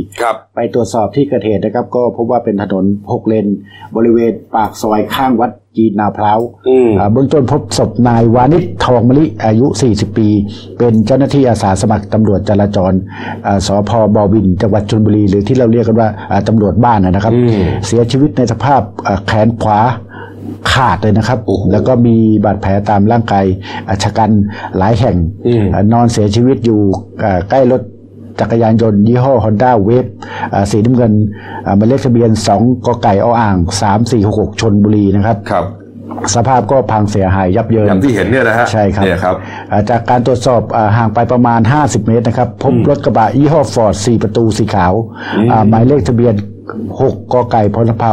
ไปตรวจสอบที่เกิดเหตุนะครับก็พบว่าเป็นถนนหกเลนบริเวณปากซอยข้างวัดกีนาพร้าวเบื้องต้นพบศพนายวานิชทองมะลิอายุสี่สิบปีเป็นเจ้าหน้าที่อาสาสมัครตำรวจจราจรสภ.บ่อวินจังหวัดชลบุรีหรือที่เราเรียกกันว่าตำรวจบ้านนะครับเสียชีวิตในสภาพแขนขวาขาดเลยนะครับแล้วก็มีบาดแผลตามร่างกายชะกันหลายแห่งนอนเสียชีวิตอยู่ใกล้รถจักรยานยนต์ยี่ห้อ Honda Wave สีน้ำเงินหมายเลขทะเบียนสองกไก่ออ่างสามสี่หกหกชลบุรีนะครับสภาพก็พังเสียหายยับเยินอย่างที่เห็นเนี่ยนะฮะใช่ครับจากการตรวจสอบห่างไปประมาณห้าสิบเมตรนะครับพบรถกระบะยี่ห้อ Ford สี่ประตูสีขาวหมายเลขทะเบียนหกกไก่พลเผา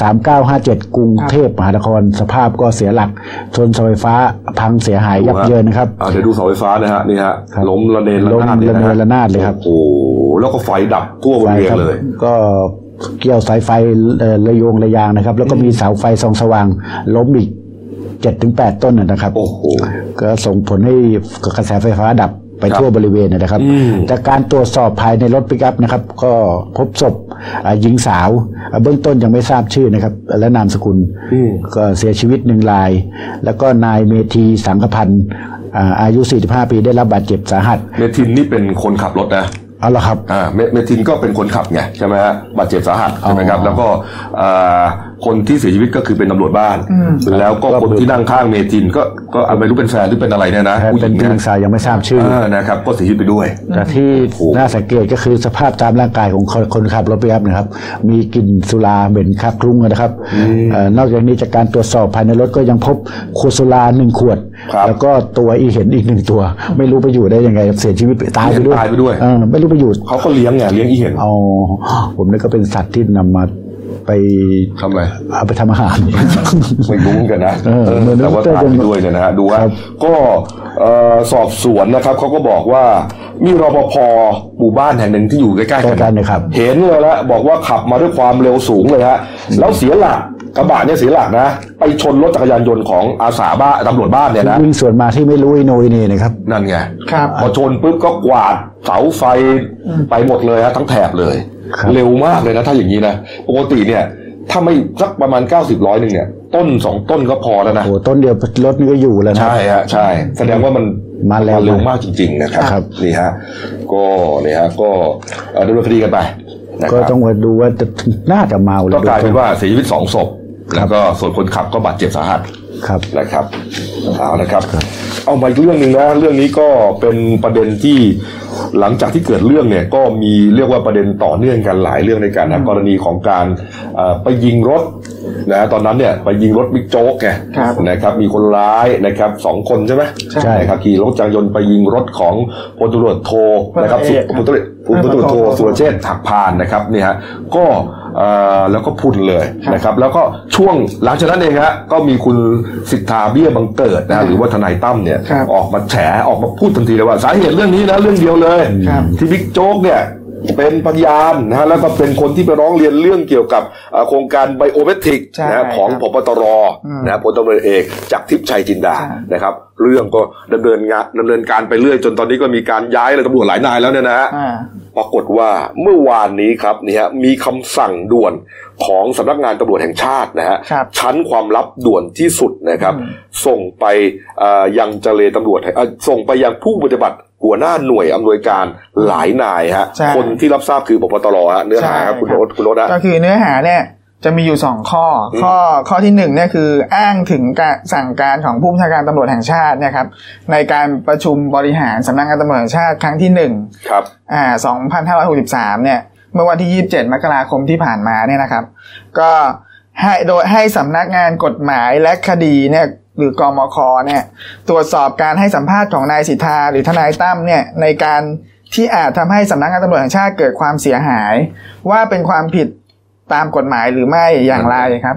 สามเก้าห้าเจ็ดกรุงเทพมหานครสภาพก็เสียหลักชนเสาไฟฟ้าพังเสียหายยับเยินนะครับเดี๋ยวดูเสาไฟฟ้านะฮะนี่ฮะล้มระเนระนาดเลยครับโอ้แล้วก็ไฟดับทั่วบริเวณเลยก็ เกี่ยวสายไฟระโยงระยางนะครับแล้วก็มีเสาไฟส่องสว่างล้มอีก เจ็ดถึงแปด ต้นนะครับโอ้โหก็ส่งผลให้กระแสไฟฟ้าดับไปทั่วบริเวณนะครับจากการตรวจสอบภายในรถปิกอัพนะครับก็พบศพหญิงสาวเบื้องต้นยังไม่ทราบชื่อนะครับและนามสกุลก็เสียชีวิตหนึ่งรายแล้วก็นายเมธีสังฆพันธ์อายุสี่สิบห้าปีได้รับบาดเจ็บสาหัสเมธีนี่เป็นคนขับรถนะเอาล่ะครับอ่าเมธีก็เป็นคนขับไงใช่ไหมฮะบาดเจ็บสาหัสใช่ไหมครับแล้วก็คนที่เสียชีวิตก็คือเป็นตำรวจบ้านแล้วก็คนที่นั่งข้างเมธีก็ก็อาจไม่รู้เป็นแฟนหรือเป็นอะไรเนี่ยนะเป็นผู้หญิงชายยังไม่ทราบชื่อนะครับก็เสียชีวิตไปด้วยแต่ที่น่าสังเกตก็คือสภาพตามร่างกายของคนขับรถปิกอัพนะครับมีกลิ่นสุราเหม็นคลุ้งนะครับนอกจากนี้จากการตรวจสอบภายในรถก็ยังพบขวดสุราหนึ่งขวดแล้วก็ตัวอีเห็นอีกหนึ่งตัวไม่รู้ไปอยู่ได้ยังไงเสียชีวิตตายไปด้วยไม่รู้ไปอยู่เขาก็เลี้ยงไงเลี้ยงอีเห็นอ๋อผมนี่ก็เป็นสัตว์ที่นำมาไปทำอะไรเอาไปทำอาหารไม่รู้กันนะแต่ว่าตายไปด้วยเนี่ยนะดูว่าก็สอบสวนนะครับเขาก็บอกว่ามีรปภหมู่บ้านแห่งหนึ่งที่อยู่ใกล้ๆกันนะครับเห็นเลยละบอกว่าขับมาด้วยความเร็วสูงเลยฮะแล้วเสียหลักกระบะเนี่ยเสียหลักนะไปชนรถจักรยานยนต์ของอาสาบ้าตำรวจบ้านเนี่ยนะวิ่งสวนมาที่ไม่รู้อีโนยนี่นะครับนั่นไงพอชนปุ๊บก็กวาดเสาไฟไปหมดเลยฮะทั้งแถบเลยเร็วมากเลยนะถ้าอย่างนี้นะปกติเนี่ยถ้าไม่สักประมาณ เก้าสิบร้อย นึงเนี่ยต้นสองต้นก็พอแล้วนะโอ้ต้นเดียวรถนี่ก็อยู่แล้วนะใช่ฮะใช่แสดงว่ามันมาแล้วเร็วมากจริงๆนะครับนี่ฮะก็นี่ฮะก็ดำเนินคดีกันไปก็ต้องมาดูว่าน่าจะเมาเลยก็กลายเป็นว่าเสียชีวิตสองศพแล้วก็ส่วนคนขับก็บาดเจ็บสาหัสครับนะครับเอาละครับเอาไปเรื่องนึงนะเรื่องนี้ก็เป็นประเด็นที่หลังจากที่เกิดเรื่องเนี่ยก็มีเรียกว่าประเด็นต่อเนื่องกันหลายเรื่องในการนะกรณีของการไปยิงรถนะตอนนั้นเนี่ยไปยิงรถบิ๊กโจ๊กไงนะครับมีคนร้ายนะครับสองคนใช่ไหมใช่ครับขี่รถจักรยานยนต์ไปยิงรถของพลตำรวจโทนะครับพลตำรวจพลตำรวจโทสุรเชษฐ์หักพานนะครับนี่ฮะก็แล้วก็พุ่นเลยนะครับแล้วก็ช่วงหลังจากนั้นเองฮะก็มีคุณสิทธาเบี้ยบังเกิดนะหรือว่าทนายตั้มเนี่ยออกมาแฉออกมาพูดทันทีเลยว่าสาเหตุเรื่องนี้นะเรื่องเดียวเลยที่บิ๊กโจ๊กเนี่ยเป็นพยานนะฮะแล้วก็เป็นคนที่ไปร้องเรียนเรื่องเกี่ยวกับโครงการไบโอเมตริกนะของผบ.ตร.นะพลตำรวจเอกจากทิพย์ชัยจินดานะครับเรื่องก็ดำเนินงานดำเนินการไปเรื่อยจนตอนนี้ก็มีการย้ายเลยตำรวจหลายนายแล้วเนี่ยนะฮะปรากฏว่าเมื่อวานนี้ครับนี่ฮะมีคำสั่งด่วนของสำนักงานตำรวจแห่งชาตินะฮะชั้นความลับด่วนที่สุดนะครับส่งไปยังเจรตำรวจส่งไปยังผู้ปฏิบัติหัวหน้าหน่วยอำนวยการหลายนายฮะคนที่รับทราบคือผบ.ตร.ฮะเนื้อหาครับคุณรถคุณรถนะก็คือเนื้อหาเนี่ยจะมีอยู่สองข้อข้อข้อที่หนึ่งเนี่ยคืออ้างถึงการสั่งการของผู้บัญชาการตำรวจแห่งชาติเนี่ยครับในการประชุมบริหารสำนักงานตำรวจแห่งชาติครั้งที่หนึ่งครับอ่าสองพันห้าร้อยหกสิบสามเนี่ยเมื่อวันที่ยี่สิบเจ็ดมกราคมที่ผ่านมาเนี่ยนะครับก็ให้โดยให้สำนักงานกฎหมายและคดีเนี่ยหรือกมค.เนี่ยตรวจสอบการให้สัมภาษณ์ของนายสิทธาหรือทนายตั้มเนี่ยในการที่อาจทำให้สำนักงานตำรวจแห่งชาติเกิดความเสียหายว่าเป็นความผิดตามกฎหมายหรือไม่อย่างไรครับ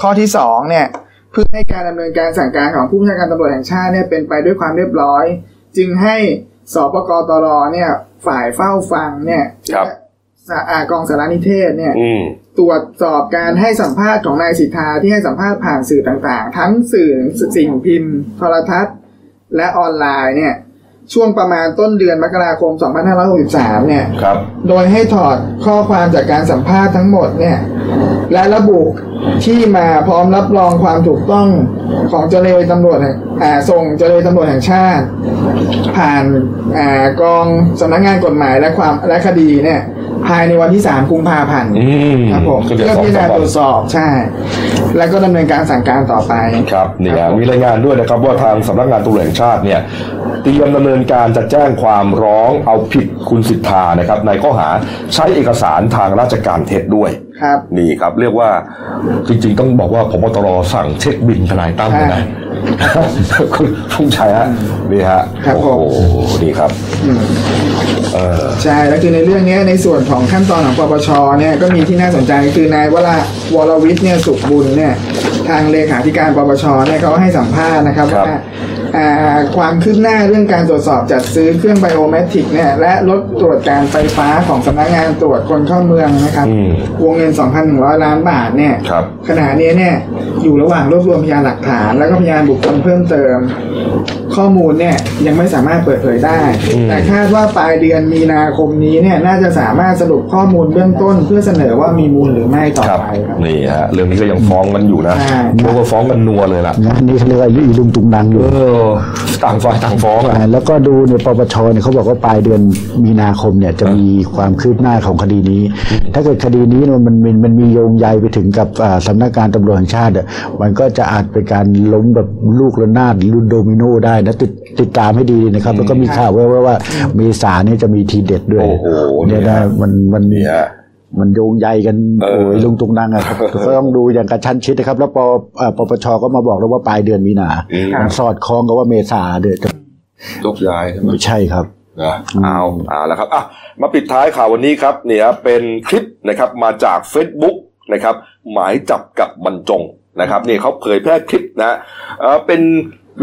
ข้อที่สองเนี่ยเพื่อให้การดำเนินการสั่งการของผู้บัญชาการตำรวจแห่งชาติเนี่ยเป็นไปด้วยความเรียบร้อยจึงให้สปกตร.เนี่ยฝ่ายเฝ้าฟังเนี่ยกองสารนิเทศเนี่ยตรวจสอบการให้สัมภาษณ์ของนายสิทธาที่ให้สัมภาษณ์ผ่านสื่อต่างๆทั้งสื่อสิ่งพิมพ์โทรทัศน์และออนไลน์เนี่ยช่วงประมาณต้นเดือนมกราคมสองพันห้าร้อยหกสิบสามเนี่ยโดยให้ถอดข้อความจากการสัมภาษณ์ทั้งหมดเนี่ยและระบุที่มาพร้อมรับรองความถูกต้องของเจรตำรวจอ่าส่งเจรตำรวจแห่งชาติผ่านอ่ากองสำนักงานกฎหมายและความและคดีเนี่ยภายในวันที่สามกุมภาพันธ์ครับผมเพื่อพิจารณาตรวจสอบใช่แล้วก็ดำเนินการสั่งการต่อไปครับนี่ครับมีรายงานด้วยนะครับว่าทางสำนักงานตำรวจแห่งชาติเนี่ยเตรียมดำเนินการจะแจ้งความร้องเอาผิดคุณสิทธานะครับในข้อหาใช้เอกสารทางราชการเท็จด้วยครับนี่ครับเรียกว่าจริงๆต้องบอกว่าผบ.ตร.สั่งเช็คบินทนายตั้มเลยนะคุณผู้ชายฮะนี่ฮะโอ้โหดีครับใช่แล้วคือในเรื่องนี้ในส่วนของขั้นตอนของปปชเนี่ยก็มีที่น่าสนใจคือนายวรวรวิทย์เนี่ยสุขบุญเนี่ยทางเลขาธิการปปชเนี่ยเขาให้สัมภาษณ์นะครับว่า ความคืบหน้าเรื่องการตรวจสอบจัดซื้อเครื่องไบโอเมตริกเนี่ยและรถตรวจการไฟฟ้าของสำนักงานตรวจคนเข้าเมืองนะครับวงเงิน สองพันหนึ่งร้อย ล้านบาทเนี่ยขณะนี้เนี่ยอยู่ระหว่างรวบรวมพยานหลักฐานแล้วก็พยานบุคคลเพิ่มเติมข้อมูลเนี่ยยังไม่สามารถเปิดเผยได้แต่คาดว่าปลายเดือนมีนาคมนี้เนี่ยน่าจะสามารถสรุปข้อมูลเบื้องต้นเพื่อเสนอว่ามีมูลหรือไม่ต่อไปนี่ฮะเรื่องนี้ก็ยังฟ้องกันอยู่นะเรียกว่าฟ้องกันนัวเลยล่ะนี่เรียกว่าอีลุงตุงนังอยู่ต่างฝ่ายต่างฟ้องอ่ะแล้วก็ดูในปปชเนี่ยเขาบอกว่าปลายเดือนมีนาคมเนี่ยจะมีความคืบหน้าของคดีนี้ถ้าเกิดคดีนี้มันมันมีโยงใยไปถึงกับสำนักงานตำรวจแห่งชาติมันก็จะอาจเป็นการล้มแบบลูกระนาดลูกโดมิโนได้นะติดติดตามให้ดีนะครับแล้วก็มีข่าวว่าว่าเมษาเนี่ยจะมีทีเด็ดด้วยเนี่ยนะมันมันมันโยงใยกันโอ้ยลุงตุงนั่งอ่ะครับก็ต้องดูอย่างกระชั้นชิดนะครับแล้วปปปชก็มาบอกแล้วว่าปลายเดือนมีนาสอดคล้องกับว่าเมษาเดือนยกย้ายใช่ไหมใช่ครับเอาเอาแล้วครับอ่ะมาปิดท้ายข่าววันนี้ครับเนี่ยเป็นคลิปนะครับมาจาก Facebook นะครับหมายจับกับบรรจงนะครับเนี่ยเขาเผยแพร่คลิปนะเออเป็น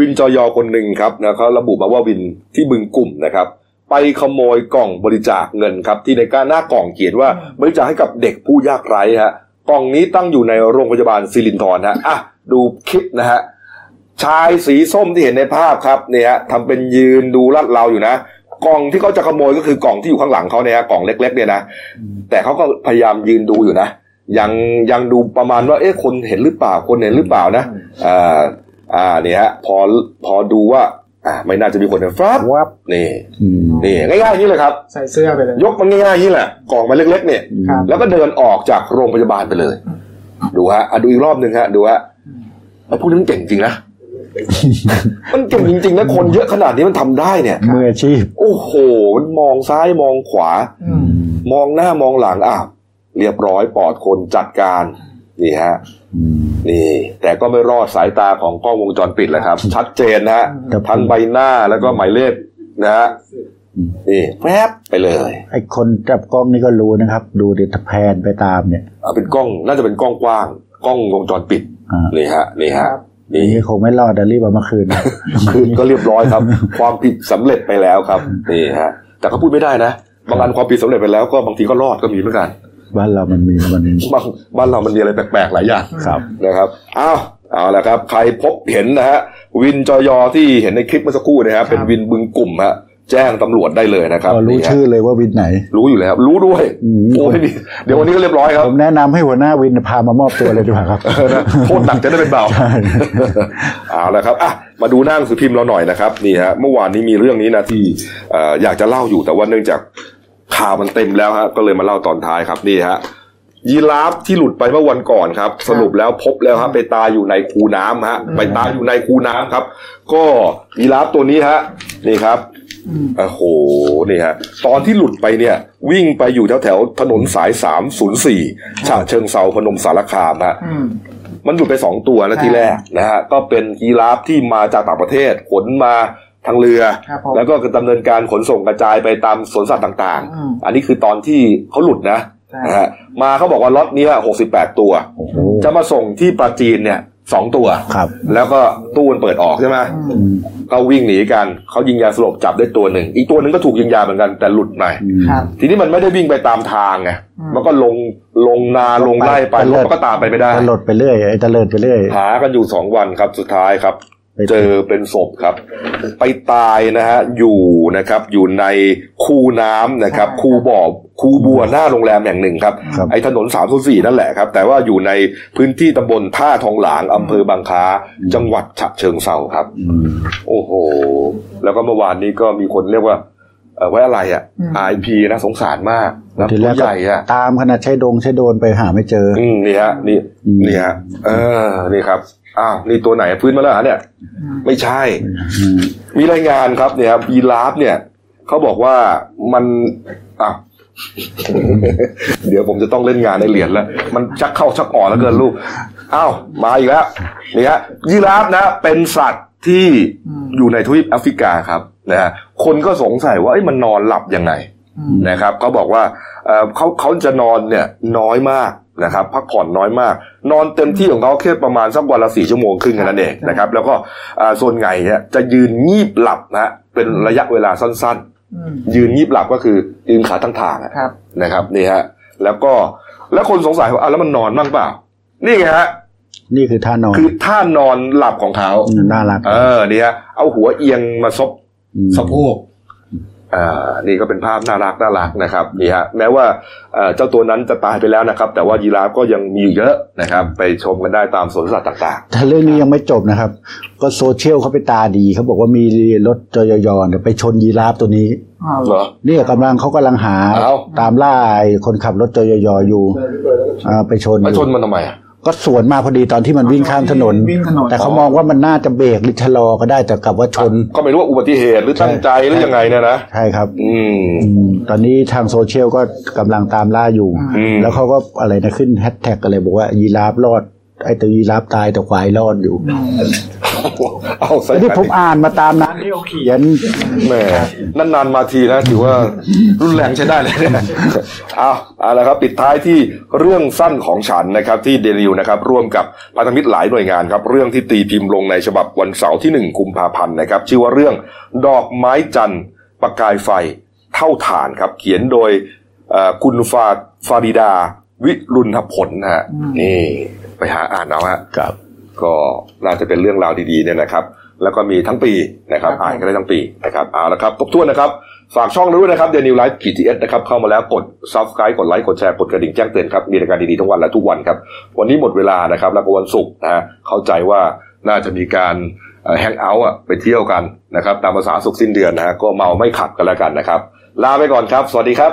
วินจย.คนหนึ่งครับนะเขาระบุมาว่าวินที่บึงกุ่มนะครับไปขโมยกล่องบริจาคเงินครับที่ในก้านหน้ากล่องเขียนว่าบริจาคให้กับเด็กผู้ยากไร้ฮะกล่องนี้ตั้งอยู่ในโรงพยาบาลศิรินธรฮะอ่ะดูคลิปนะฮะชายสีส้มที่เห็นในภาพครับเนี่ยฮะทำเป็นยืนดูลาดเลาอยู่นะกล่องที่เขาจะขโมยก็คือกล่องที่อยู่ข้างหลังเขาเนี่ยฮะกล่องเล็กๆเนี่ยนะแต่เขาก็พยายามยืนดูอยู่นะยังยังดูประมาณว่าเอ๊ะคนเห็นหรือเปล่าคนเห็นหรือเปล่านะอ่าอ่าเนี่ยฮะพอพอดูว่าอ่าไม่น่าจะมีคนเห็นฟาบวับนี่นี่ง่ายๆอย่างนี้เลยครับใส่เสื้อไปเลยยกมันง่ายๆอย่างนี้แหละกล่องมันเล็กๆเนี่ยแล้วก็เดินออกจากโรงพยาบาลไปเลยดูฮะอ่ะดูอีกรอบนึงฮะดูฮะไอ้พวกนี้มันเก่งจริงนะ มันเก่งจริงๆนะคนเยอะขนาดนี้มันทำได้เนี่ยมืออาชีพโอ้โหมันมองซ้ายมองขวามองหน้ามองหลังอ่ะเรียบร้อยปลอดคนจัดการนี่ฮะนี่แต่ก็ไม่รอดสายตาของกล้องวงจรปิดแหละครับชัดเจนนะฮะทั้งใบหน้าแล้วก็หมายเลขนะฮะนี่แฟบไปเลยไอ้คนจับกล้องนี่ก็รู้นะครับดูดิแพนไปตามเนี่ยเอาเป็นกล้องน่าจะเป็นกล้องกว้างกล้องวงจรปิดนี่ฮะนี่ฮะนี่คงไม่รอดนะรีบเอามาคืนคืนก็เรียบร้อยครับความผิดสำเร็จไปแล้วครับนี่ฮะแต่ก็พูดไม่ได้นะบางอันความผิดสำเร็จไปแล้วก็บางทีก็รอดก็มีเหมือนกันบ้านเรามันมีมันบ้านเรามันมีอะไรแปลกๆหลายอย่างนะครับอ้าวเอาละครับใครพบเห็นนะฮะวินจย.ที่เห็นในคลิปเมื่อสักครู่นะครับเป็นวินบึงกุ่มฮะแจ้งตำรวจได้เลยนะครับรู้ชื่อเลยว่าวินไหนรู้อยู่แล้วรู้ด้วยโอ้ยเดี๋ยววันนี้ก็เรียบร้อยครับผมแนะนำให้หัวหน้าวินพามามอบตัวเลยดีกว่าครับโทษหนักจะได้เป็นเบาเอาละครับอ่ะมาดูหน้าหนังสือพิมพ์เราหน่อยนะครับนี่ฮะเมื่อวานนี้มีเรื่องนี้นะที่อยากจะเล่าอยู่แต่ว่าเนื่องจากข่าวมันเต็มแล้วฮะก็เลยมาเล่าตอนท้ายครับนี่ฮะยีราฟที่หลุดไปเมื่อวันก่อนครับสรุปแล้วพบแล้วฮะไปตายอยู่ในคูน้ำฮะไปตายอยู่ในคูน้ำครับก็ยีราฟตัวนี้ฮะนี่ครับโอ้โหนี่ฮะตอนที่หลุดไปเนี่ยวิ่งไปอยู่แถวแถวถนนสายสามศูนย์สี่ฉะเชิงเทราพนมสารคามฮะมันหลุดไปสองตัวนะที่แรกนะฮะก็เป็นยีราฟที่มาจากต่างประเทศขนมาทางเรือแล้วก็ดำเนินการขนส่งกระจายไปตามสวนสัตว์ต่างๆอันนี้คือตอนที่เขาหลุดนะนะฮะมาเขาบอกว่าล็อตนี้หกสิบแปดตัวจะมาส่งที่ปราจีนเนี่ยสองตัวแล้วก็ตู้มันเปิดออกใช่ไหมก็วิ่งหนีกันเขายิงยาสลบจับได้ตัวหนึ่งอีกตัวหนึ่งก็ถูกยิงยาเหมือนกันแต่หลุดไปทีนี้มันไม่ได้วิ่งไปตามทางไงมันก็ลงลงนาลงไร่ไปรถมันก็ตามไปไม่ได้หลุดไปเรื่อยไอ้ตะเลิดไปเรื่อยหากันอยู่สองวันครับสุดท้ายครับเจอเป็นศพครับไปตายนะฮะอยู่นะครับอยู่ในคูน้ำนะครับคูบ่อคูบัวหน้าโรงแรมแห่งหนึ่งครับไอ้ถนนสามศูนย์สี่นั่นแหละครับแต่ว่าอยู่ในพื้นที่ตำบลท่าทองหลางอำเภอบางคล้าจังหวัดฉะเชิงเทราครับโอ้โหแล้วก็เมื่อวานนี้ก็มีคนเรียกว่าไว้อะไรอ่ะ ไอ พี นะสงสารมากนะตัวใหญ่อ่ะตามขนาดใช้ดงใช้โดนไปหาไม่เจออืมนี่ฮะนี่นี่ฮะเออนี่ครับอ้าวนี่ตัวไหนฟื้นมาแล้วเนี่ยไม่ใช่มีรายงานครับเนี่ยครับยีราฟเนี่ยเขาบอกว่ามันอ้าวเดี๋ยวผมจะต้องเล่นงานในเหรียญแล้วมันชักเข้าชักอ่อนแล้วเกินลูกอ้าวมาอีกแล้วนี่ฮะยีราฟนะเป็นสัตว์ที่อยู่ในทวีปแอฟริกาครับนะฮะคนก็สงสัยว่าไอ้มันนอนหลับยังไงนะครับเขาบอกว่าเอ่อเขาเขาจะนอนเนี่ยน้อยมาก นะครับพักผ่อนน้อยมากนอนเต็มที่ของเขาแค่ประมาณสักวันละสี่ชั่วโมงครึ่งนั่นเองนะครับแล้วก็ส่วนใหญ่เนี่ยจะยืนงีบหลับนะเป็นระยะเวลาสั้นๆยืนงีบหลับก็คือยืนขาตั้งทางนะครับนี่ฮะแล้วก็แล้วคนสงสัยว่าแล้วมันนอนบ้างเปล่านี่ไงฮะนี่คือท่านอนคือท่านอนหลับของเขาน่ารักเออนี่ฮะเอาหัวเอียงมาซบสะโพกอ่านี่ก็เป็นภาพน่ารักน่ารักนะครับนี่ฮะแม้ว่าเจ้าตัวนั้นจะตายไปแล้วนะครับแต่ว่ายีราฟก็ยังมีเยอะนะครับไปชมกันได้ตามสวนสัตว์ต่างๆถ้าเรื่องนี้ยังไม่จบนะครับก็โซเชียลเขาไปตาดีเขาบอกว่ามีรถจยยอนไปชนยีราฟตัวนี้อ้าวเหรอเนี่ยกำลังเขากำลังหาตามล่าคนขับรถจยยอยู่อ่าไปชนไปชนมันทำไมก็สวนมาพอดีตอนที่มันวิ่งข้ามถนนแต่เขามองว่ามันน่าจะเบรกหรือชะลอก็ได้แต่กลับว่าชนก็ไม่รู้ว่าอุบัติเหตุหรือตั้งใจหรือยังไงเนี่ยนะใช่ครับอืมตอนนี้ทางโซเชียลก็กำลังตามล่าอยู่แล้วเขาก็อะไรนะขึ้นแฮชแท็กอะไรบอกว่ายีราฟรอดไอ้ตัวยีราฟตายแต่ควายรอดอยู่เอาซะที่ผมอ่านมาตามนั้นที่เขาเขียนแหมนานๆมาทีนะถือว่ารุนแรงใช้ได้เลยนะเอาเอาละครับปิดท้ายที่เรื่องสั้นของฉันนะครับที่เดลิวนะครับร่วมกับพันธมิตรหลายหน่วยงานครับเรื่องที่ตีพิมพ์ลงในฉบับวันเสาร์ที่หนึ่งกุมภาพันธ์นะครับชื่อว่าเรื่องดอกไม้จันทร์ประกายไฟเท่าฐานครับเขียนโดยคุณฟาฟาริดาวิรุณผลนะฮะนี่ไปหาอ่านเอาฮะครับก็น่าจะเป็นเรื่องราวดีๆเนี่ยนะครับแล้วก็มีทั้งปีนะครับอ่านกันได้ทั้งปีนะครับเอาละครับทบทวนนะครับฝากช่องด้วยนะครับ Daily News Live พี ที เอส นะครับเข้ามาแล้วกด Subscribe กดไลค์กดแชร์กดกระดิ่งแจ้งเตือนครับมีรายการดีๆทุกวันและทุกวันครับวันนี้หมดเวลานะครับแล้วก็วันศุกร์นะฮะเข้าใจว่าน่าจะมีการแฮงเอาท์อ่ะไปเที่ยวกันนะครับตามภาษาศุกร์สิ้นเดือนนะฮะก็เมาไม่ขับกันแล้วกันนะครับลาไปก่อนครับสวัสดีครับ